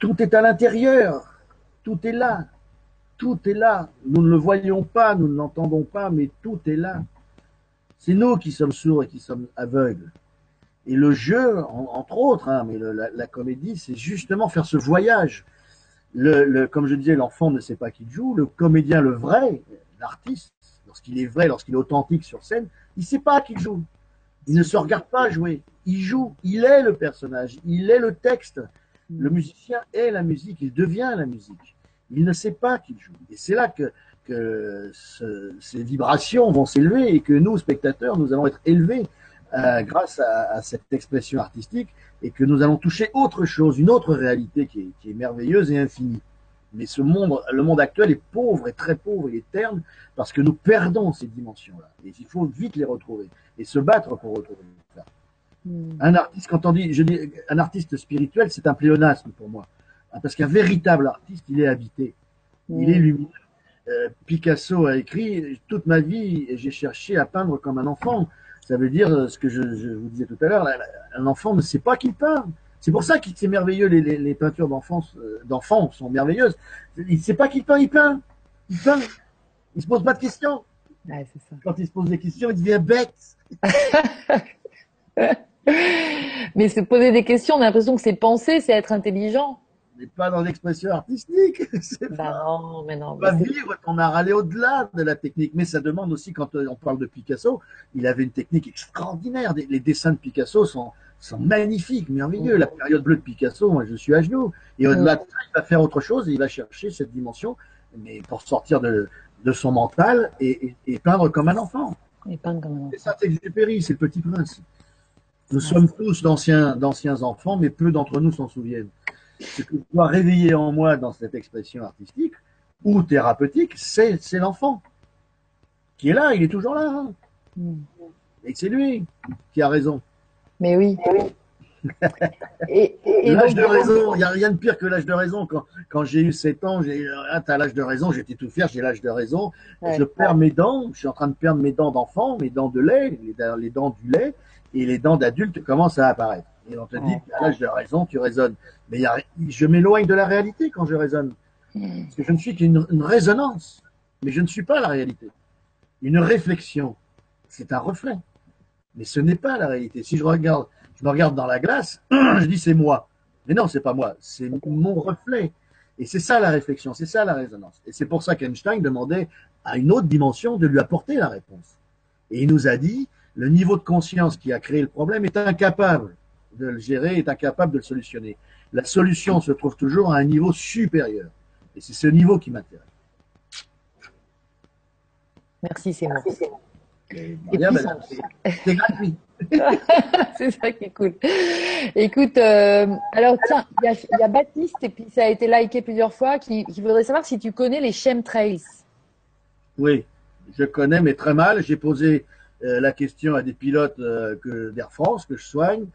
Tout est à l'intérieur, tout est là. Tout est là. Nous ne le voyons pas, nous ne l'entendons pas, mais tout est là. C'est nous qui sommes sourds et qui sommes aveugles. Et le jeu, en, entre autres, hein, mais le, la, la comédie, c'est justement faire ce voyage. Le, le, comme je disais, l'enfant ne sait pas qu'il joue. Le comédien, le vrai, l'artiste, lorsqu'il est vrai, lorsqu'il est authentique sur scène, il ne sait pas qu'il joue. Il ne se regarde pas jouer. Il joue. Il est le personnage. Il est le texte. Le musicien est la musique. Il devient la musique. Il ne sait pas qu'il joue. Et c'est là que, que ce, ces vibrations vont s'élever et que nous, spectateurs, nous allons être élevés euh, grâce à, à cette expression artistique et que nous allons toucher autre chose, une autre réalité qui est, qui est merveilleuse et infinie. Mais ce monde, le monde actuel est pauvre, est très pauvre, il est terne parce que nous perdons ces dimensions-là. Et il faut vite les retrouver et se battre pour retrouver ça. Mmh. Un artiste, quand on dit, je dis, un artiste spirituel, c'est un pléonasme pour moi. Parce qu'un véritable artiste, il est habité. il est lumineux. Euh, Picasso a écrit « Toute ma vie, j'ai cherché à peindre comme un enfant ». Ça veut dire ce que je, je vous disais tout à l'heure, un enfant ne sait pas qu'il peint. C'est pour ça que c'est merveilleux, les, les, les peintures d'enfance euh, d'enfants sont merveilleuses. Il ne sait pas qu'il peint, il peint. Il peint. Il ne se pose pas de questions. Ouais, c'est ça. Quand il se pose des questions, il devient bête. Mais se poser des questions, on a l'impression que c'est penser, c'est être intelligent. Mais pas dans l'expression artistique. Bah pas, non, mais non. Pas mais vivre, on a râlé au-delà de la technique. Mais ça demande aussi, quand on parle de Picasso, il avait une technique extraordinaire. Les dessins de Picasso sont, sont magnifiques, merveilleux. Mmh. La période bleue de Picasso, moi je suis à genoux. Et au-delà mmh. de ça, il va faire autre chose et il va chercher cette dimension, mais pour sortir de, de son mental et, et, et peindre comme un enfant. Et peindre comme un enfant. C'est Saint-Exupéry, c'est le petit prince. Nous ah, sommes tous d'anciens d'anciens enfants, mais peu d'entre nous s'en souviennent. Ce que je dois réveiller en moi dans cette expression artistique ou thérapeutique, c'est l'enfant qui est là, il est toujours là. Hein. Mm. Et c'est lui qui a raison. Mais oui. et, et, et l'âge de raison, il n'y a rien de pire que l'âge de raison. Quand, quand j'ai eu sept ans, j'ai ah, t'as l'âge de raison, j'étais tout fier, j'ai l'âge de raison. Ouais. Je perds mes dents, je suis en train de perdre mes dents d'enfant, mes dents de lait, les, les dents du lait. Et les dents d'adultes commencent à apparaître. Et on te dit, à l'âge de raison, tu raisonnes. Mais y a, je m'éloigne de la réalité quand je raisonne. Parce que je ne suis qu'une une résonance. Mais je ne suis pas la réalité. Une réflexion, c'est un reflet. Mais ce n'est pas la réalité. Si je regarde, je me regarde dans la glace, je dis c'est moi. Mais non, c'est pas moi. C'est mon reflet. Et c'est ça la réflexion, c'est ça la résonance. Et c'est pour ça qu'Einstein demandait à une autre dimension de lui apporter la réponse. Et il nous a dit, le niveau de conscience qui a créé le problème est incapable de le gérer, est incapable de le solutionner. La solution se trouve toujours à un niveau supérieur. Et c'est ce niveau qui m'intéresse. Merci, Seymour. C'est gratuit. C'est ça qui est cool. Écoute, euh, alors tiens, il y, y a Baptiste, et puis ça a été liké plusieurs fois, qui, qui voudrait savoir si tu connais les chemtrails. Oui, je connais, mais très mal. J'ai posé... Euh, la question à des pilotes euh, que d'Air France que je soigne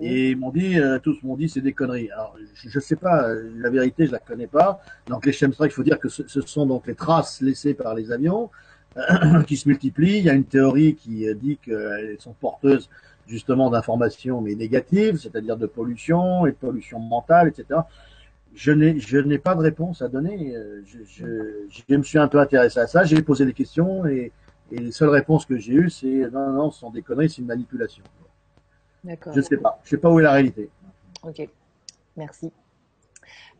et ils m'ont dit euh, tous m'ont dit c'est des conneries. Alors je, je sais pas euh, la vérité, je la connais pas. Donc les chemtrails, il faut dire que ce, ce sont donc les traces laissées par les avions euh, qui se multiplient. Il y a une théorie qui euh, dit qu'elles sont porteuses justement d'informations mais négatives, c'est-à-dire de pollution et de pollution mentale, et cetera. Je n'ai je n'ai pas de réponse à donner. Je, je, je me suis un peu intéressé à ça. J'ai posé des questions et Et les seules réponses que j'ai eues, c'est non, non, ce sont des conneries, c'est une manipulation. D'accord. Je ne sais pas. Je ne sais pas où est la réalité. Ok. Merci.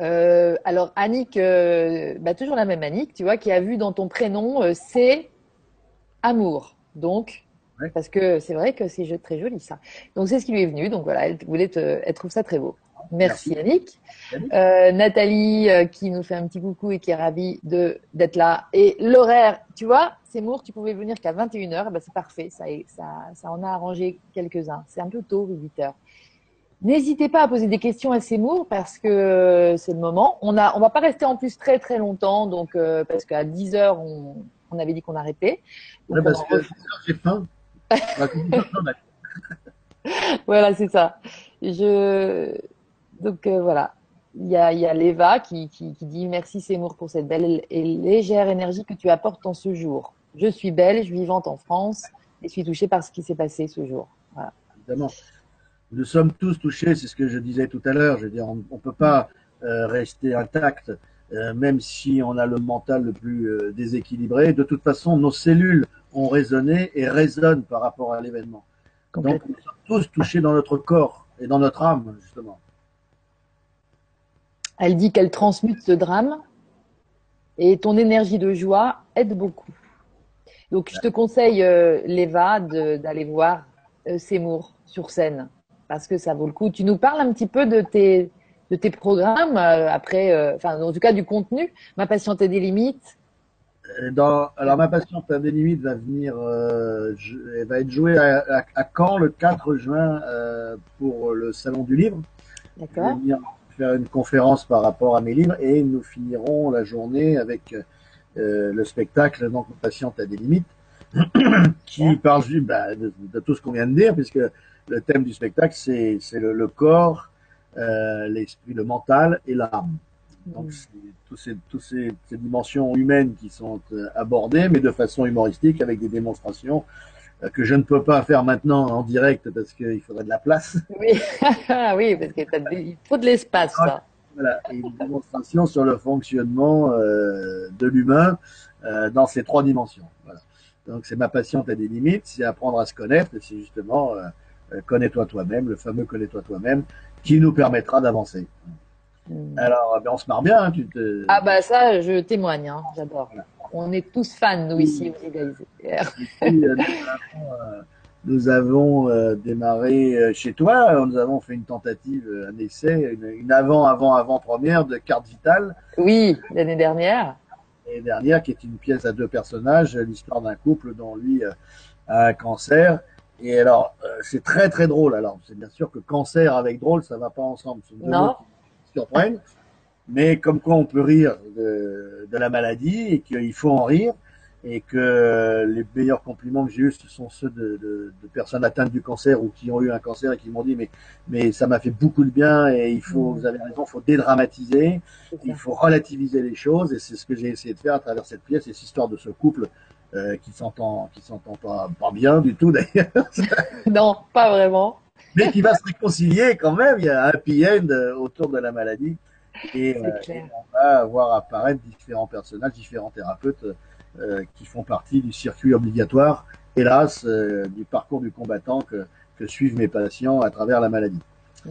Euh, alors, Annick, euh, bah, toujours la même Annick, tu vois, qui a vu dans ton prénom, euh, c'est amour. Donc, ouais. Parce que c'est vrai que c'est très joli, ça. Donc, c'est ce qui lui est venu. Donc, voilà, elle, voulait te, elle trouve ça très beau. Merci, Merci. Annick. Euh, Nathalie euh, qui nous fait un petit coucou et qui est ravie d'être là. Et l'horaire, tu vois, Seymour, tu pouvais venir qu'à vingt et une heures, ben c'est parfait, ça, ça, ça en a arrangé quelques-uns. C'est un peu tôt, huit heures. N'hésitez pas à poser des questions à Seymour parce que c'est le moment. On a, on va pas rester en plus très très longtemps, donc euh, parce qu'à dix heures, on, on avait dit qu'on arrêtait. Ouais, parce que j'ai faim. Voilà, c'est ça. Je... Donc euh, voilà, il y a, il y a Léva qui, qui, qui dit « Merci Seymour pour cette belle et légère énergie que tu apportes en ce jour. Je suis belge, vivante en France et suis touchée par ce qui s'est passé ce jour. » Voilà. Évidemment, nous sommes tous touchés, c'est ce que je disais tout à l'heure. Je veux dire, on ne peut pas euh, rester intact, euh, même si on a le mental le plus euh, déséquilibré. De toute façon, nos cellules ont raisonné et raisonnent par rapport à l'événement. Donc, nous sommes tous touchés dans notre corps et dans notre âme, justement. Elle dit qu'elle transmute ce drame et ton énergie de joie aide beaucoup. Donc, je te conseille, euh, Léva, d'aller voir euh, Seymour sur scène parce que ça vaut le coup. Tu nous parles un petit peu de tes, de tes programmes, euh, après, euh, enfin, en tout cas du contenu. Ma patiente a des limites. Dans, alors, ma patiente a des limites va venir, euh, je, elle va être jouée à, à, à Caen le quatre juin euh, pour le Salon du Livre. D'accord. Faire une conférence par rapport à mes livres et nous finirons la journée avec euh, le spectacle donc Patiente à des limites qui parle bah, de, de tout ce qu'on vient de dire puisque le thème du spectacle c'est le, le corps, euh, l'esprit, le mental et l'âme. Donc, toutes ces, toutes ces, ces dimensions humaines qui sont abordées, mais de façon humoristique, avec des démonstrations que je ne peux pas faire maintenant en direct parce qu'il faudrait de la place. Oui, oui, parce qu'il faut de l'espace. Voilà, et une démonstration sur le fonctionnement euh, de l'humain euh, dans ces trois dimensions. Voilà. Donc, c'est ma patiente à des limites, c'est apprendre à se connaître, et c'est justement euh, connais-toi toi-même, le fameux connais-toi toi-même, qui nous permettra d'avancer. Alors, ben on se marre bien. Hein, tu te... Ah bah ça, je témoigne, hein, j'adore. Voilà. On est tous fans, nous, ici, au Légalisé. Nous avons euh, démarré chez toi, nous avons fait une tentative, un essai, une, une avant-avant-avant-première de Carte Vitale. Oui, l'année dernière. L'année dernière, qui est une pièce à deux personnages, l'histoire d'un couple dont lui euh, a un cancer. Et alors, euh, c'est très, très drôle. Alors, c'est bien sûr que cancer avec drôle, ça va pas ensemble. Non. Surprennent, mais comme quoi on peut rire de, de la maladie et qu'il faut en rire, et que les meilleurs compliments que j'ai eus, ce sont ceux de, de, de personnes atteintes du cancer ou qui ont eu un cancer et qui m'ont dit mais, mais ça m'a fait beaucoup de bien et il faut, vous avez raison, il faut dédramatiser, il faut relativiser les choses, et c'est ce que j'ai essayé de faire à travers cette pièce et cette histoire de ce couple euh, qui s'entend qui s'entend pas, pas bien du tout d'ailleurs. Non, pas vraiment. Mais qui va se réconcilier quand même, il y a un happy end autour de la maladie, et, euh, et on va voir apparaître différents personnages, différents thérapeutes euh, qui font partie du circuit obligatoire, hélas, euh, du parcours du combattant que, que suivent mes patients à travers la maladie. Mmh.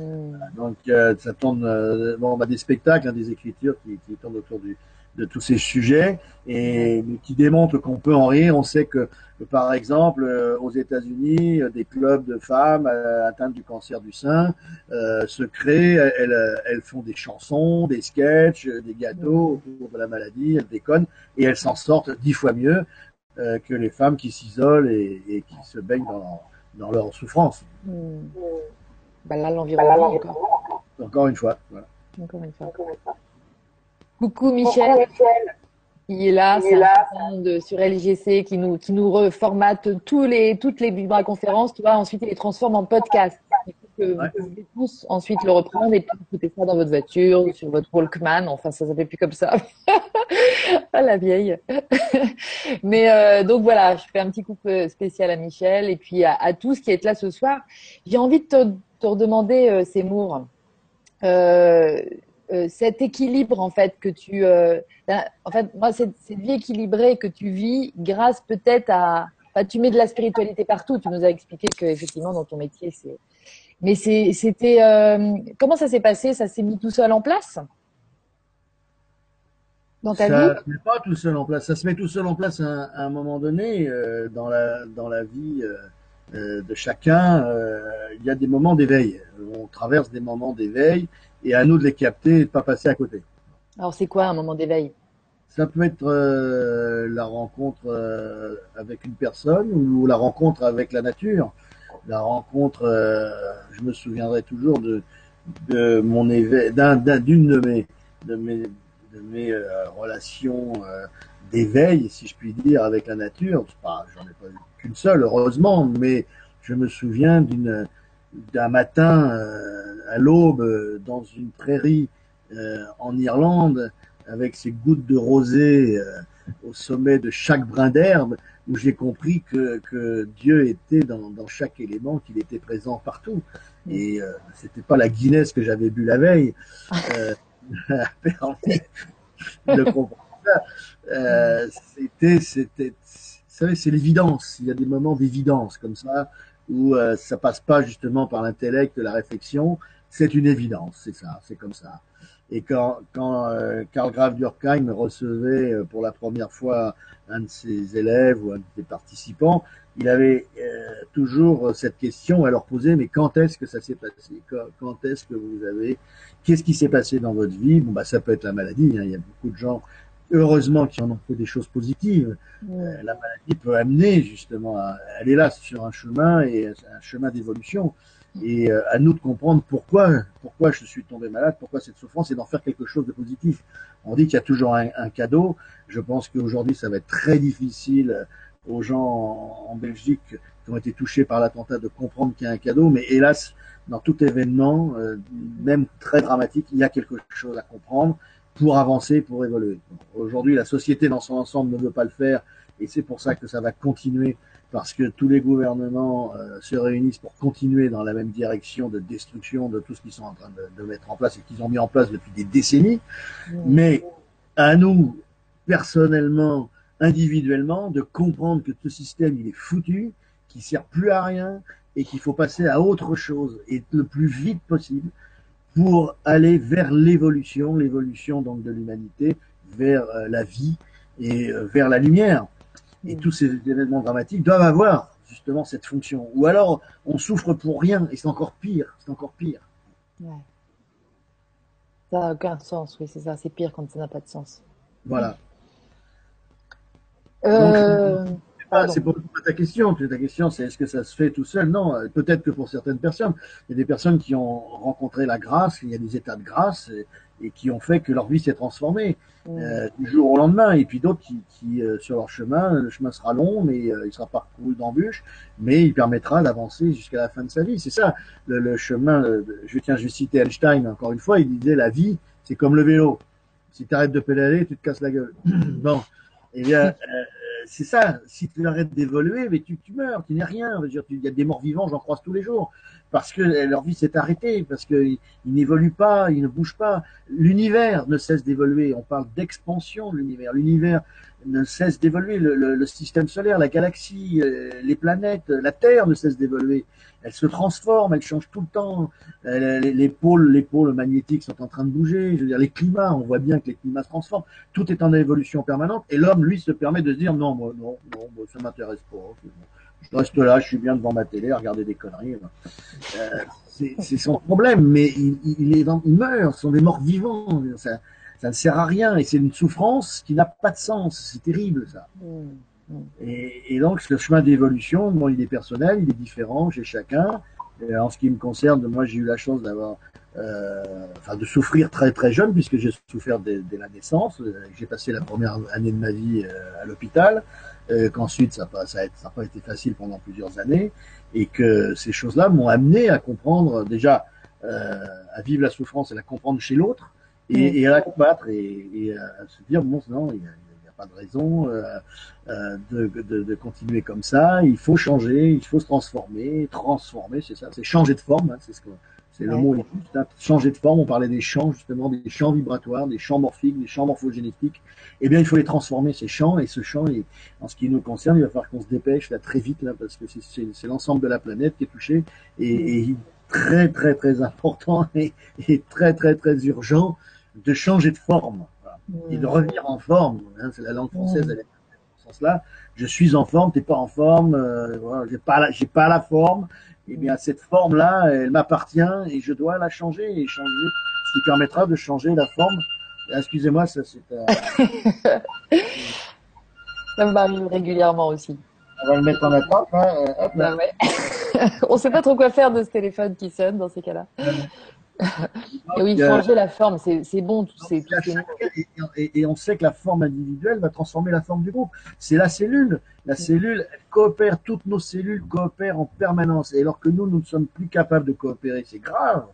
Donc euh, ça tourne, euh, bon, on a des spectacles, hein, des écritures qui, qui tournent autour du, de tous ces sujets et qui démontrent qu'on peut en rire. On sait que par exemple, euh, aux États-Unis, euh, des clubs de femmes euh, atteintes du cancer du sein euh, se créent, elles, elles font des chansons, des sketchs, des gâteaux autour de la maladie, elles déconnent et elles s'en sortent dix fois mieux euh, que les femmes qui s'isolent et, et qui se baignent dans, dans leur souffrance. Mmh. Ben là, l'environnement encore. Encore une fois. Voilà. Encore une fois. Coucou Michel. Coucou, Michel. Il est là, c'est un sur L G C qui nous, qui nous reformate tous les, toutes les vibra-conférences, tu vois, ensuite il les transforme en podcast. Il faut que ouais. Vous pouvez tous ensuite le reprendre et puis écouter ça dans votre voiture, sur votre Walkman, enfin ça s'appelle plus comme ça. Ah la vieille. Mais euh, donc voilà, je fais un petit coucou spécial à Michel et puis à, à tous qui êtes là ce soir. J'ai envie de te, te redemander, euh, Seymour, euh, Euh, cet équilibre en fait que tu euh, en fait moi cette, cette vie équilibrée que tu vis grâce peut-être à enfin, tu mets de la spiritualité partout, tu nous as expliqué que effectivement dans ton métier c'est mais c'est c'était euh, comment ça s'est passé, ça s'est mis tout seul en place dans ta ça vie? Ça se met pas tout seul en place, ça se met tout seul en place à un, à un moment donné euh, dans la dans la vie euh... de chacun, euh, il y a des moments d'éveil. On traverse des moments d'éveil et à nous de les capter et de pas passer à côté. Alors c'est quoi un moment d'éveil? Ça peut être euh, la rencontre euh, avec une personne ou la rencontre avec la nature. La rencontre, euh, je me souviendrai toujours de, de mon éveil, d'un, d'un, d'une de mes, de mes, de mes euh, relations euh, d'éveil, si je puis dire, avec la nature. Enfin, j'en ai pas eu qu'une seule, heureusement, mais je me souviens d'une, d'un matin euh, à l'aube dans une prairie euh, en Irlande avec ces gouttes de rosée euh, au sommet de chaque brin d'herbe où j'ai compris que, que Dieu était dans, dans chaque élément, qu'il était présent partout. Et euh, c'était pas la Guinness que j'avais bu la veille euh, permis de comprendre ça. Euh, c'était, c'était, vous savez, c'est l'évidence. Il y a des moments d'évidence comme ça où euh, ça passe pas justement par l'intellect, la réflexion. C'est une évidence, c'est ça, c'est comme ça. Et quand quand euh, Karl Graf Durkheim recevait euh, pour la première fois un de ses élèves ou un de ses participants, il avait euh, toujours cette question à leur poser: mais quand est-ce que ça s'est passé? Quand, quand est-ce que vous avez Qu'est-ce qui s'est passé dans votre vie? Bon, bah ça peut être la maladie. Hein. Il y a beaucoup de gens, heureusement, qui en ont fait des choses positives. Mmh. Euh, la maladie peut amener justement à aller là sur un chemin et un chemin d'évolution. Et euh, à nous de comprendre pourquoi, pourquoi je suis tombé malade, pourquoi cette souffrance, et d'en faire quelque chose de positif. On dit qu'il y a toujours un, un cadeau. Je pense qu'aujourd'hui, ça va être très difficile aux gens en, en Belgique qui ont été touchés par l'attentat de comprendre qu'il y a un cadeau. Mais hélas, dans tout événement, euh, même très dramatique, il y a quelque chose à comprendre. pour avancer, pour évoluer. Aujourd'hui, la société dans son ensemble ne veut pas le faire, et c'est pour ça que ça va continuer, parce que tous les gouvernements euh, se réunissent pour continuer dans la même direction de destruction de tout ce qu'ils sont en train de, de mettre en place et qu'ils ont mis en place depuis des décennies. Mmh. Mais à nous, personnellement, individuellement, de comprendre que ce système, il est foutu, qu'il ne sert plus à rien et qu'il faut passer à autre chose, et le plus vite possible, pour aller vers l'évolution, l'évolution donc de l'humanité, vers euh, la vie et euh, vers la lumière. Et tous ces événements dramatiques doivent avoir justement cette fonction. Ou alors, on souffre pour rien, et c'est encore pire, c'est encore pire. Ouais. Ça n'a aucun sens, oui, c'est ça, c'est pire quand ça n'a pas de sens. Voilà. Euh... Donc, ah, c'est pour ta question. Ta question, c'est est-ce que ça se fait tout seul? Non, peut-être que pour certaines personnes. Il y a des personnes qui ont rencontré la grâce, il y a des états de grâce, et, et qui ont fait que leur vie s'est transformée mmh. euh, du jour au lendemain. Et puis d'autres qui, qui euh, sur leur chemin, le chemin sera long, mais euh, il sera parcouru d'embûches, mais il permettra d'avancer jusqu'à la fin de sa vie. C'est ça, le, le chemin. Euh, je tiens, je vais citer Einstein encore une fois, il disait la vie, c'est comme le vélo. Si tu arrêtes de pédaler, tu te casses la gueule. Bon, eh bien... Euh, c'est ça, si tu arrêtes d'évoluer, mais tu, tu meurs, tu n'es rien. Il y a des morts vivants, j'en croise tous les jours, parce que leur vie s'est arrêtée, parce qu'ils n'évoluent pas, ils ne bougent pas. L'univers ne cesse d'évoluer, on parle d'expansion de l'univers. L'univers ne cesse d'évoluer, le, le, le système solaire, la galaxie, les planètes, la Terre ne cesse d'évoluer. Elle se transforme, elle change tout le temps. Les, les, pôles, les pôles magnétiques sont en train de bouger. Je veux dire, les climats, on voit bien que les climats se transforment. Tout est en évolution permanente. Et l'homme, lui, se permet de se dire non, moi, non, non, moi, ça m'intéresse pas. Je reste là, je suis bien devant ma télé, à regarder des conneries. Euh, c'est son problème, mais il, il, est dans, il meurt. Ce sont des morts vivants. Ça, ça ne sert à rien. Et c'est une souffrance qui n'a pas de sens. C'est terrible, ça. Et, et donc, le chemin d'évolution, bon, il est personnel, il est différent chez chacun. Et en ce qui me concerne, moi, j'ai eu la chance d'avoir, euh, enfin, de souffrir très très jeune, puisque j'ai souffert dès, dès la naissance. J'ai passé la première année de ma vie euh, à l'hôpital, euh, qu'ensuite ça n'a pas, ça a pas été facile pendant plusieurs années, et que ces choses-là m'ont amené à comprendre déjà, euh, à vivre la souffrance et la comprendre chez l'autre, et, et à la combattre, et, et à se dire bon, non, il y a, pas de raison euh, euh, de, de, de continuer comme ça, il faut changer, il faut se transformer, transformer, c'est ça, c'est changer de forme, hein, c'est ce que c'est ouais. Le mot, changer de forme, on parlait des champs, justement, des champs vibratoires, des champs morphiques, des champs morphogénétiques, et eh bien il faut les transformer, ces champs, et ce champ, et, en ce qui nous concerne, il va falloir qu'on se dépêche là très vite, là, parce que c'est l'ensemble de la planète qui est touchée, et, et très très très important, et, et très très très urgent de changer de forme. Et de revenir en forme, hein, c'est la langue française, elle est dans ce sens-là. Je suis en forme, t'es pas en forme, euh, voilà, j'ai pas, j'ai pas la forme. Et bien cette forme-là, elle m'appartient et je dois la changer et changer, ce qui permettra de changer la forme. Excusez-moi, ça c'est. Euh... ça m'arrive régulièrement aussi. On va le mettre en attrape. Hein, hop, là. Ouais. On sait pas trop quoi faire de ce téléphone qui sonne dans ces cas-là. Et oui, changer la forme, c'est bon. Tout c'est et, et, et on sait que la forme individuelle va transformer la forme du groupe. C'est la cellule. La cellule, elle coopère, toutes nos cellules coopèrent en permanence. Et alors que nous, nous ne sommes plus capables de coopérer, c'est grave.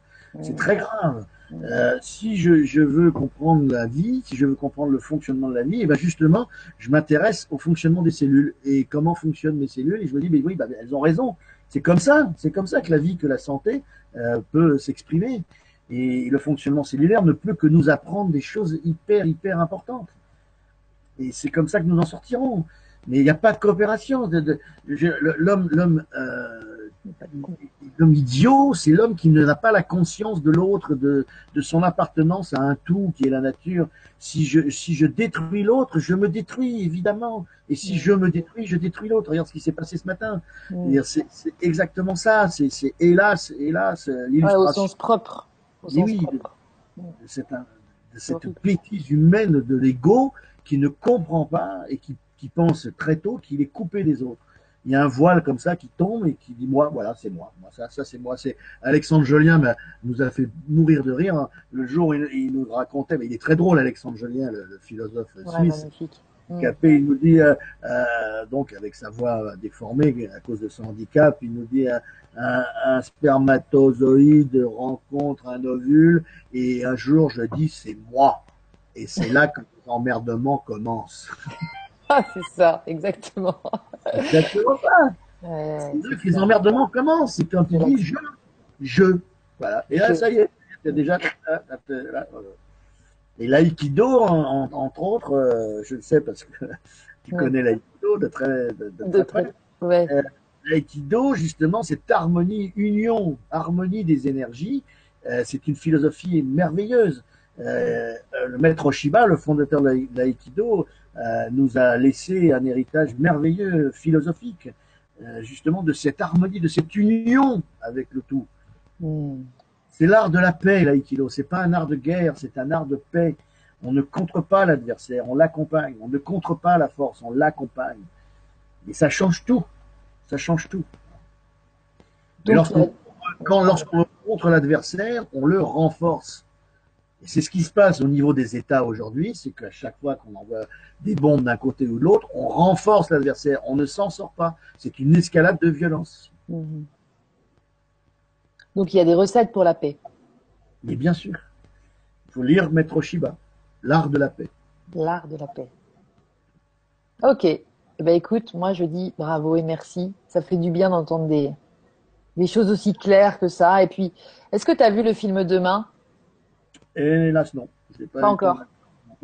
C'est très grave. Euh, si je, je veux comprendre la vie, si je veux comprendre le fonctionnement de la vie, et ben justement, je m'intéresse au fonctionnement des cellules et comment fonctionnent mes cellules. Et je me dis, mais oui, ben, elles ont raison. C'est comme ça, c'est comme ça que la vie, que la santé euh, peut s'exprimer. Et le fonctionnement cellulaire ne peut que nous apprendre des choses hyper, hyper importantes. Et c'est comme ça que nous en sortirons. Mais il n'y a pas de coopération. De, de, l'homme, l'homme, euh, l'homme idiot, c'est l'homme qui n'a pas la conscience de l'autre, de, de son appartenance à un tout qui est la nature. Si je, si je détruis l'autre, je me détruis, évidemment. Et si je me détruis, je détruis l'autre. Regarde ce qui s'est passé ce matin. Mm. C'est exactement ça. C'est hélas, hélas, l'illustration. Ouais, au sens propre. Au sens oui, propre. De, de, cette, de cette bêtise humaine de l'ego qui ne comprend pas et qui qui pense très tôt qu'il est coupé des autres. Il y a un voile comme ça qui tombe et qui dit moi, voilà, c'est moi. moi. Ça, ça c'est moi. C'est Alexandre Jollien bah, nous a fait mourir de rire. Hein. Le jour où il, il nous racontait, mais il est très drôle, Alexandre Jollien, le, le philosophe ouais, suisse. Magnifique. Capé, il nous dit, euh, euh, donc avec sa voix déformée à cause de son handicap, il nous dit euh, un, un spermatozoïde rencontre un ovule et un jour je dis c'est moi. Et c'est là que les emmerdements commencent. Ah, c'est ça, exactement. Exactement ça. Ouais, c'est là que les emmerdements commencent. Et quand tu dis je, je, voilà. Et là, je. ça y est, tu es déjà... Et l'aïkido, en, en, entre autres, euh, je le sais parce que tu ouais. connais l'aïkido de très, de, de de très près. Ouais. Euh, l'aïkido, justement, cette harmonie, union, harmonie des énergies, euh, c'est une philosophie merveilleuse. Euh, le maître Ushiba, le fondateur de l'aïkido, euh, nous a laissé un héritage merveilleux, philosophique, euh, justement de cette harmonie, de cette union avec le tout. Mm. C'est l'art de la paix, l'aïkido. C'est pas un art de guerre, c'est un art de paix. On ne contre pas l'adversaire, on l'accompagne. On ne contre pas la force, on l'accompagne. Et ça change tout. Ça change tout. Donc, lorsqu'on, quand lorsqu'on contre l'adversaire, on le renforce. Et c'est ce qui se passe au niveau des États aujourd'hui, c'est qu'à chaque fois qu'on envoie des bombes d'un côté ou de l'autre, on renforce l'adversaire, on ne s'en sort pas. C'est une escalade de violence. Mmh. Donc il y a des recettes pour la paix. Mais bien sûr. Il faut lire Maître Ushiba, l'art de la paix. L'art de la paix. Ok. Eh ben, écoute, moi je dis bravo et merci. Ça fait du bien d'entendre des, des choses aussi claires que ça. Et puis, est-ce que tu as vu le film Demain ? Hélas, non. Je l'ai pas, pas encore. Pas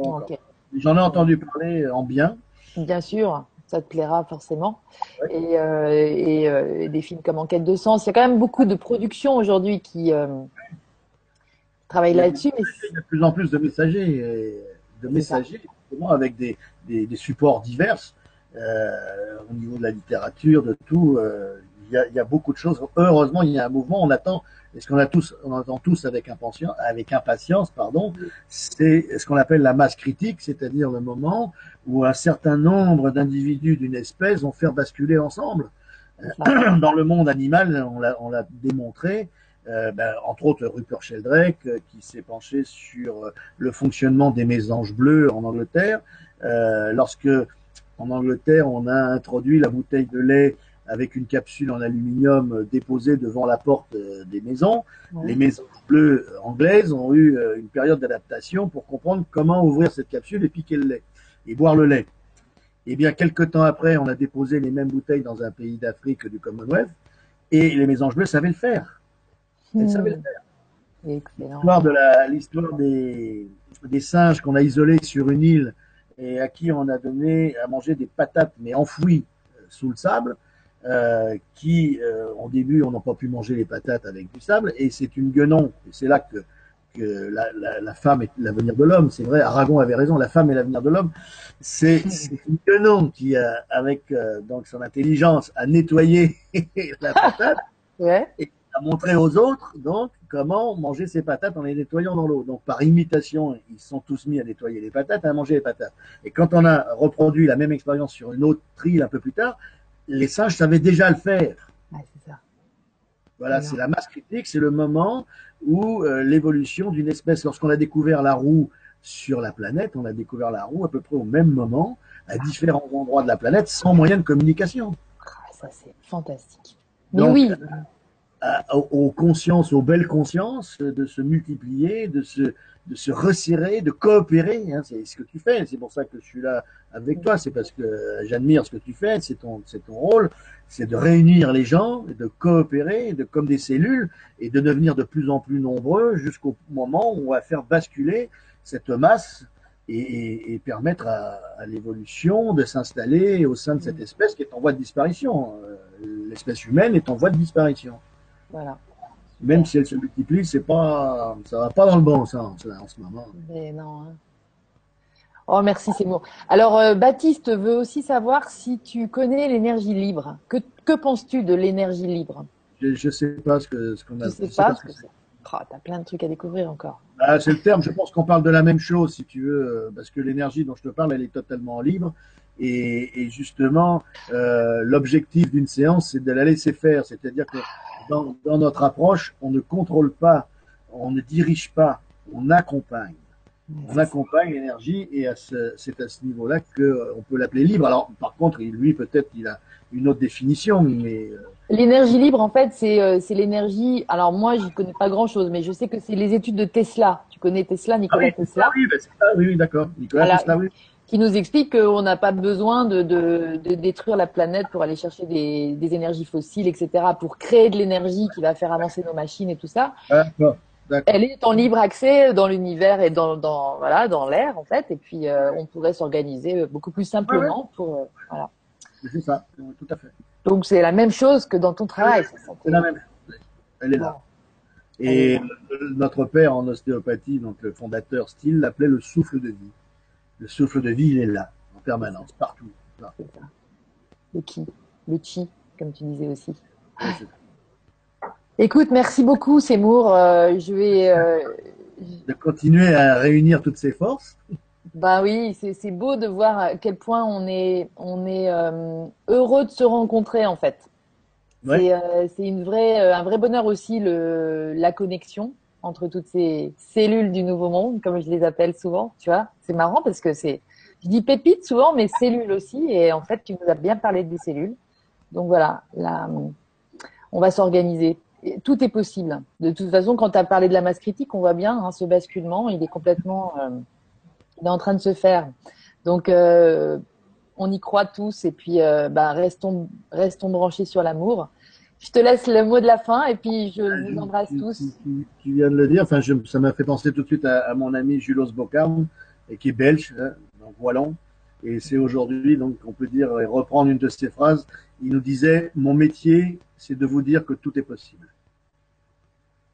encore. Okay. J'en ai entendu parler en bien. Bien sûr. Ça te plaira forcément. Ouais. Et, euh, et euh, des films comme Enquête de sens. Il y a quand même beaucoup de productions aujourd'hui qui euh, travaillent là-dessus. Mais... Il y a de plus en plus de messagers, et de messagers justement, avec des, des, des supports divers euh, au niveau de la littérature, de tout. Euh, il, y a, il y a beaucoup de choses. Heureusement, il y a un mouvement. On attend. Et ce qu'on a tous, on attend tous avec impatience, avec impatience, pardon, c'est ce qu'on appelle la masse critique, c'est-à-dire le moment où un certain nombre d'individus d'une espèce vont faire basculer ensemble. Dans le monde animal, on l'a, on l'a démontré, euh, ben, entre autres Rupert Sheldrake, qui s'est penché sur le fonctionnement des mésanges bleus en Angleterre, euh, lorsque en Angleterre on a introduit la bouteille de lait avec une capsule en aluminium déposée devant la porte des maisons. Ouais. Les maisons bleues anglaises ont eu une période d'adaptation pour comprendre comment ouvrir cette capsule et piquer le lait, et boire le lait. Et bien, quelques temps après, on a déposé les mêmes bouteilles dans un pays d'Afrique du Commonwealth, et les maisons bleues savaient le faire. Elles mmh. savaient le faire. Excellent. L'histoire de la, l'histoire des, des singes qu'on a isolés sur une île et à qui on a donné à manger des patates, mais enfouies sous le sable, Euh, qui, euh, au début, on n'a pas pu manger les patates avec du sable, et c'est une guenon. Et c'est là que, que la, la, la femme est l'avenir de l'homme. C'est vrai, Aragon avait raison, la femme est l'avenir de l'homme. C'est, c'est une guenon qui, euh, avec euh, donc son intelligence, a nettoyé la patate ouais. et a montré aux autres donc comment manger ses patates en les nettoyant dans l'eau. Donc, par imitation, ils sont tous mis à nettoyer les patates, à manger les patates. Et quand on a reproduit la même expérience sur une autre île un peu plus tard, les singes savaient déjà le faire. Ah, c'est ça. Voilà, c'est, c'est la masse critique, c'est le moment où euh, l'évolution d'une espèce, lorsqu'on a découvert la roue sur la planète, on a découvert la roue à peu près au même moment, à ah. différents endroits de la planète, sans moyen de communication. Ah, ça, c'est fantastique. Mais donc, oui. Euh, à, aux consciences, aux belles consciences, de se multiplier, de se, de se resserrer, de coopérer. Hein, c'est ce que tu fais. C'est pour ça que je suis là avec toi. C'est parce que j'admire ce que tu fais. C'est ton, c'est ton rôle. C'est de réunir les gens, de coopérer, de comme des cellules, et de devenir de plus en plus nombreux jusqu'au moment où on va faire basculer cette masse et, et, et permettre à, à l'évolution de s'installer au sein de cette espèce qui est en voie de disparition. L'espèce humaine est en voie de disparition. Voilà. Même si elle se multiplie, c'est pas, ça va pas dans le bon sens là, en ce moment. Mais non. Hein. Oh merci, c'est bon. Alors euh, Baptiste veut aussi savoir si tu connais l'énergie libre. Que, que penses-tu de l'énergie libre ? Je ne sais pas ce que ce qu'on a. Je sais, je sais pas, pas ce que c'est. c'est. Oh, t'as plein de trucs à découvrir encore. Ah, c'est le terme. Je pense qu'on parle de la même chose, si tu veux, parce que l'énergie dont je te parle, elle est totalement libre. Et, et justement, euh, l'objectif d'une séance, c'est de la laisser faire. C'est-à-dire que Dans, dans notre approche, on ne contrôle pas, on ne dirige pas, on accompagne. On accompagne l'énergie et à ce, c'est à ce niveau-là qu'on peut l'appeler libre. Alors, par contre, lui, peut-être, il a une autre définition, mais euh, L'énergie libre, en fait, c'est euh, l'énergie. Alors moi, je n'y connais pas grand-chose, mais je sais que c'est les études de Tesla. Tu connais Tesla, Nicolas ah oui, Tesla Oui, ben ça, oui, d'accord. Nicolas voilà, Tesla, oui. Qui nous explique qu'on n'a pas besoin de, de, de détruire la planète pour aller chercher des, des énergies fossiles, et cetera, pour créer de l'énergie qui va faire avancer nos machines et tout ça. Ah, bon. Elle est en libre accès dans l'univers et dans, dans voilà dans l'air en fait, et puis euh, on pourrait s'organiser beaucoup plus simplement ouais, ouais. pour euh, voilà. C'est ça, tout à fait. Donc c'est la même chose que dans ton travail. C'est la même. Elle est là. Ouais. Et est là. Notre père en ostéopathie, donc le fondateur Steele, l'appelait le souffle de vie. Le souffle de vie, il est là en permanence, partout. Là. Ça. Le ki, le chi, comme tu disais aussi. Ouais, c'est ça. Écoute, merci beaucoup, Seymour. Euh, je vais euh, de continuer à réunir toutes ses forces. Bah oui, c'est beau de voir à quel point on est on est euh, heureux de se rencontrer en fait. Ouais. C'est euh, une vraie euh, un vrai bonheur aussi le la connexion entre toutes ces cellules du Nouveau Monde, comme je les appelle souvent. Tu vois, c'est marrant parce que c'est je dis pépite souvent, mais cellules aussi. Et en fait, tu nous as bien parlé des cellules. Donc voilà, là, on va s'organiser. Tout est possible. De toute façon, quand tu as parlé de la masse critique, on voit bien hein, ce basculement, il est complètement euh, il est en train de se faire. Donc, euh, on y croit tous et puis euh, bah, restons, restons branchés sur l'amour. Je te laisse le mot de la fin et puis je ah, vous embrasse tu, tous. Tu, tu, tu viens de le dire, enfin, je, ça m'a fait penser tout de suite à, à mon ami Julos Becar, qui est belge, hein, donc wallon. Et c'est aujourd'hui, donc, on peut dire, et reprendre une de ses phrases, il nous disait « Mon métier, c'est de vous dire que tout est possible ».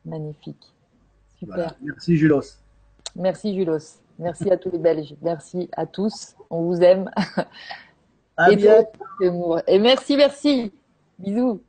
Magnifique. Super. Voilà. Merci Julos. Merci Julos. Merci à tous les Belges. Merci à tous. On vous aime. À bientôt. Et merci, merci. Bisous.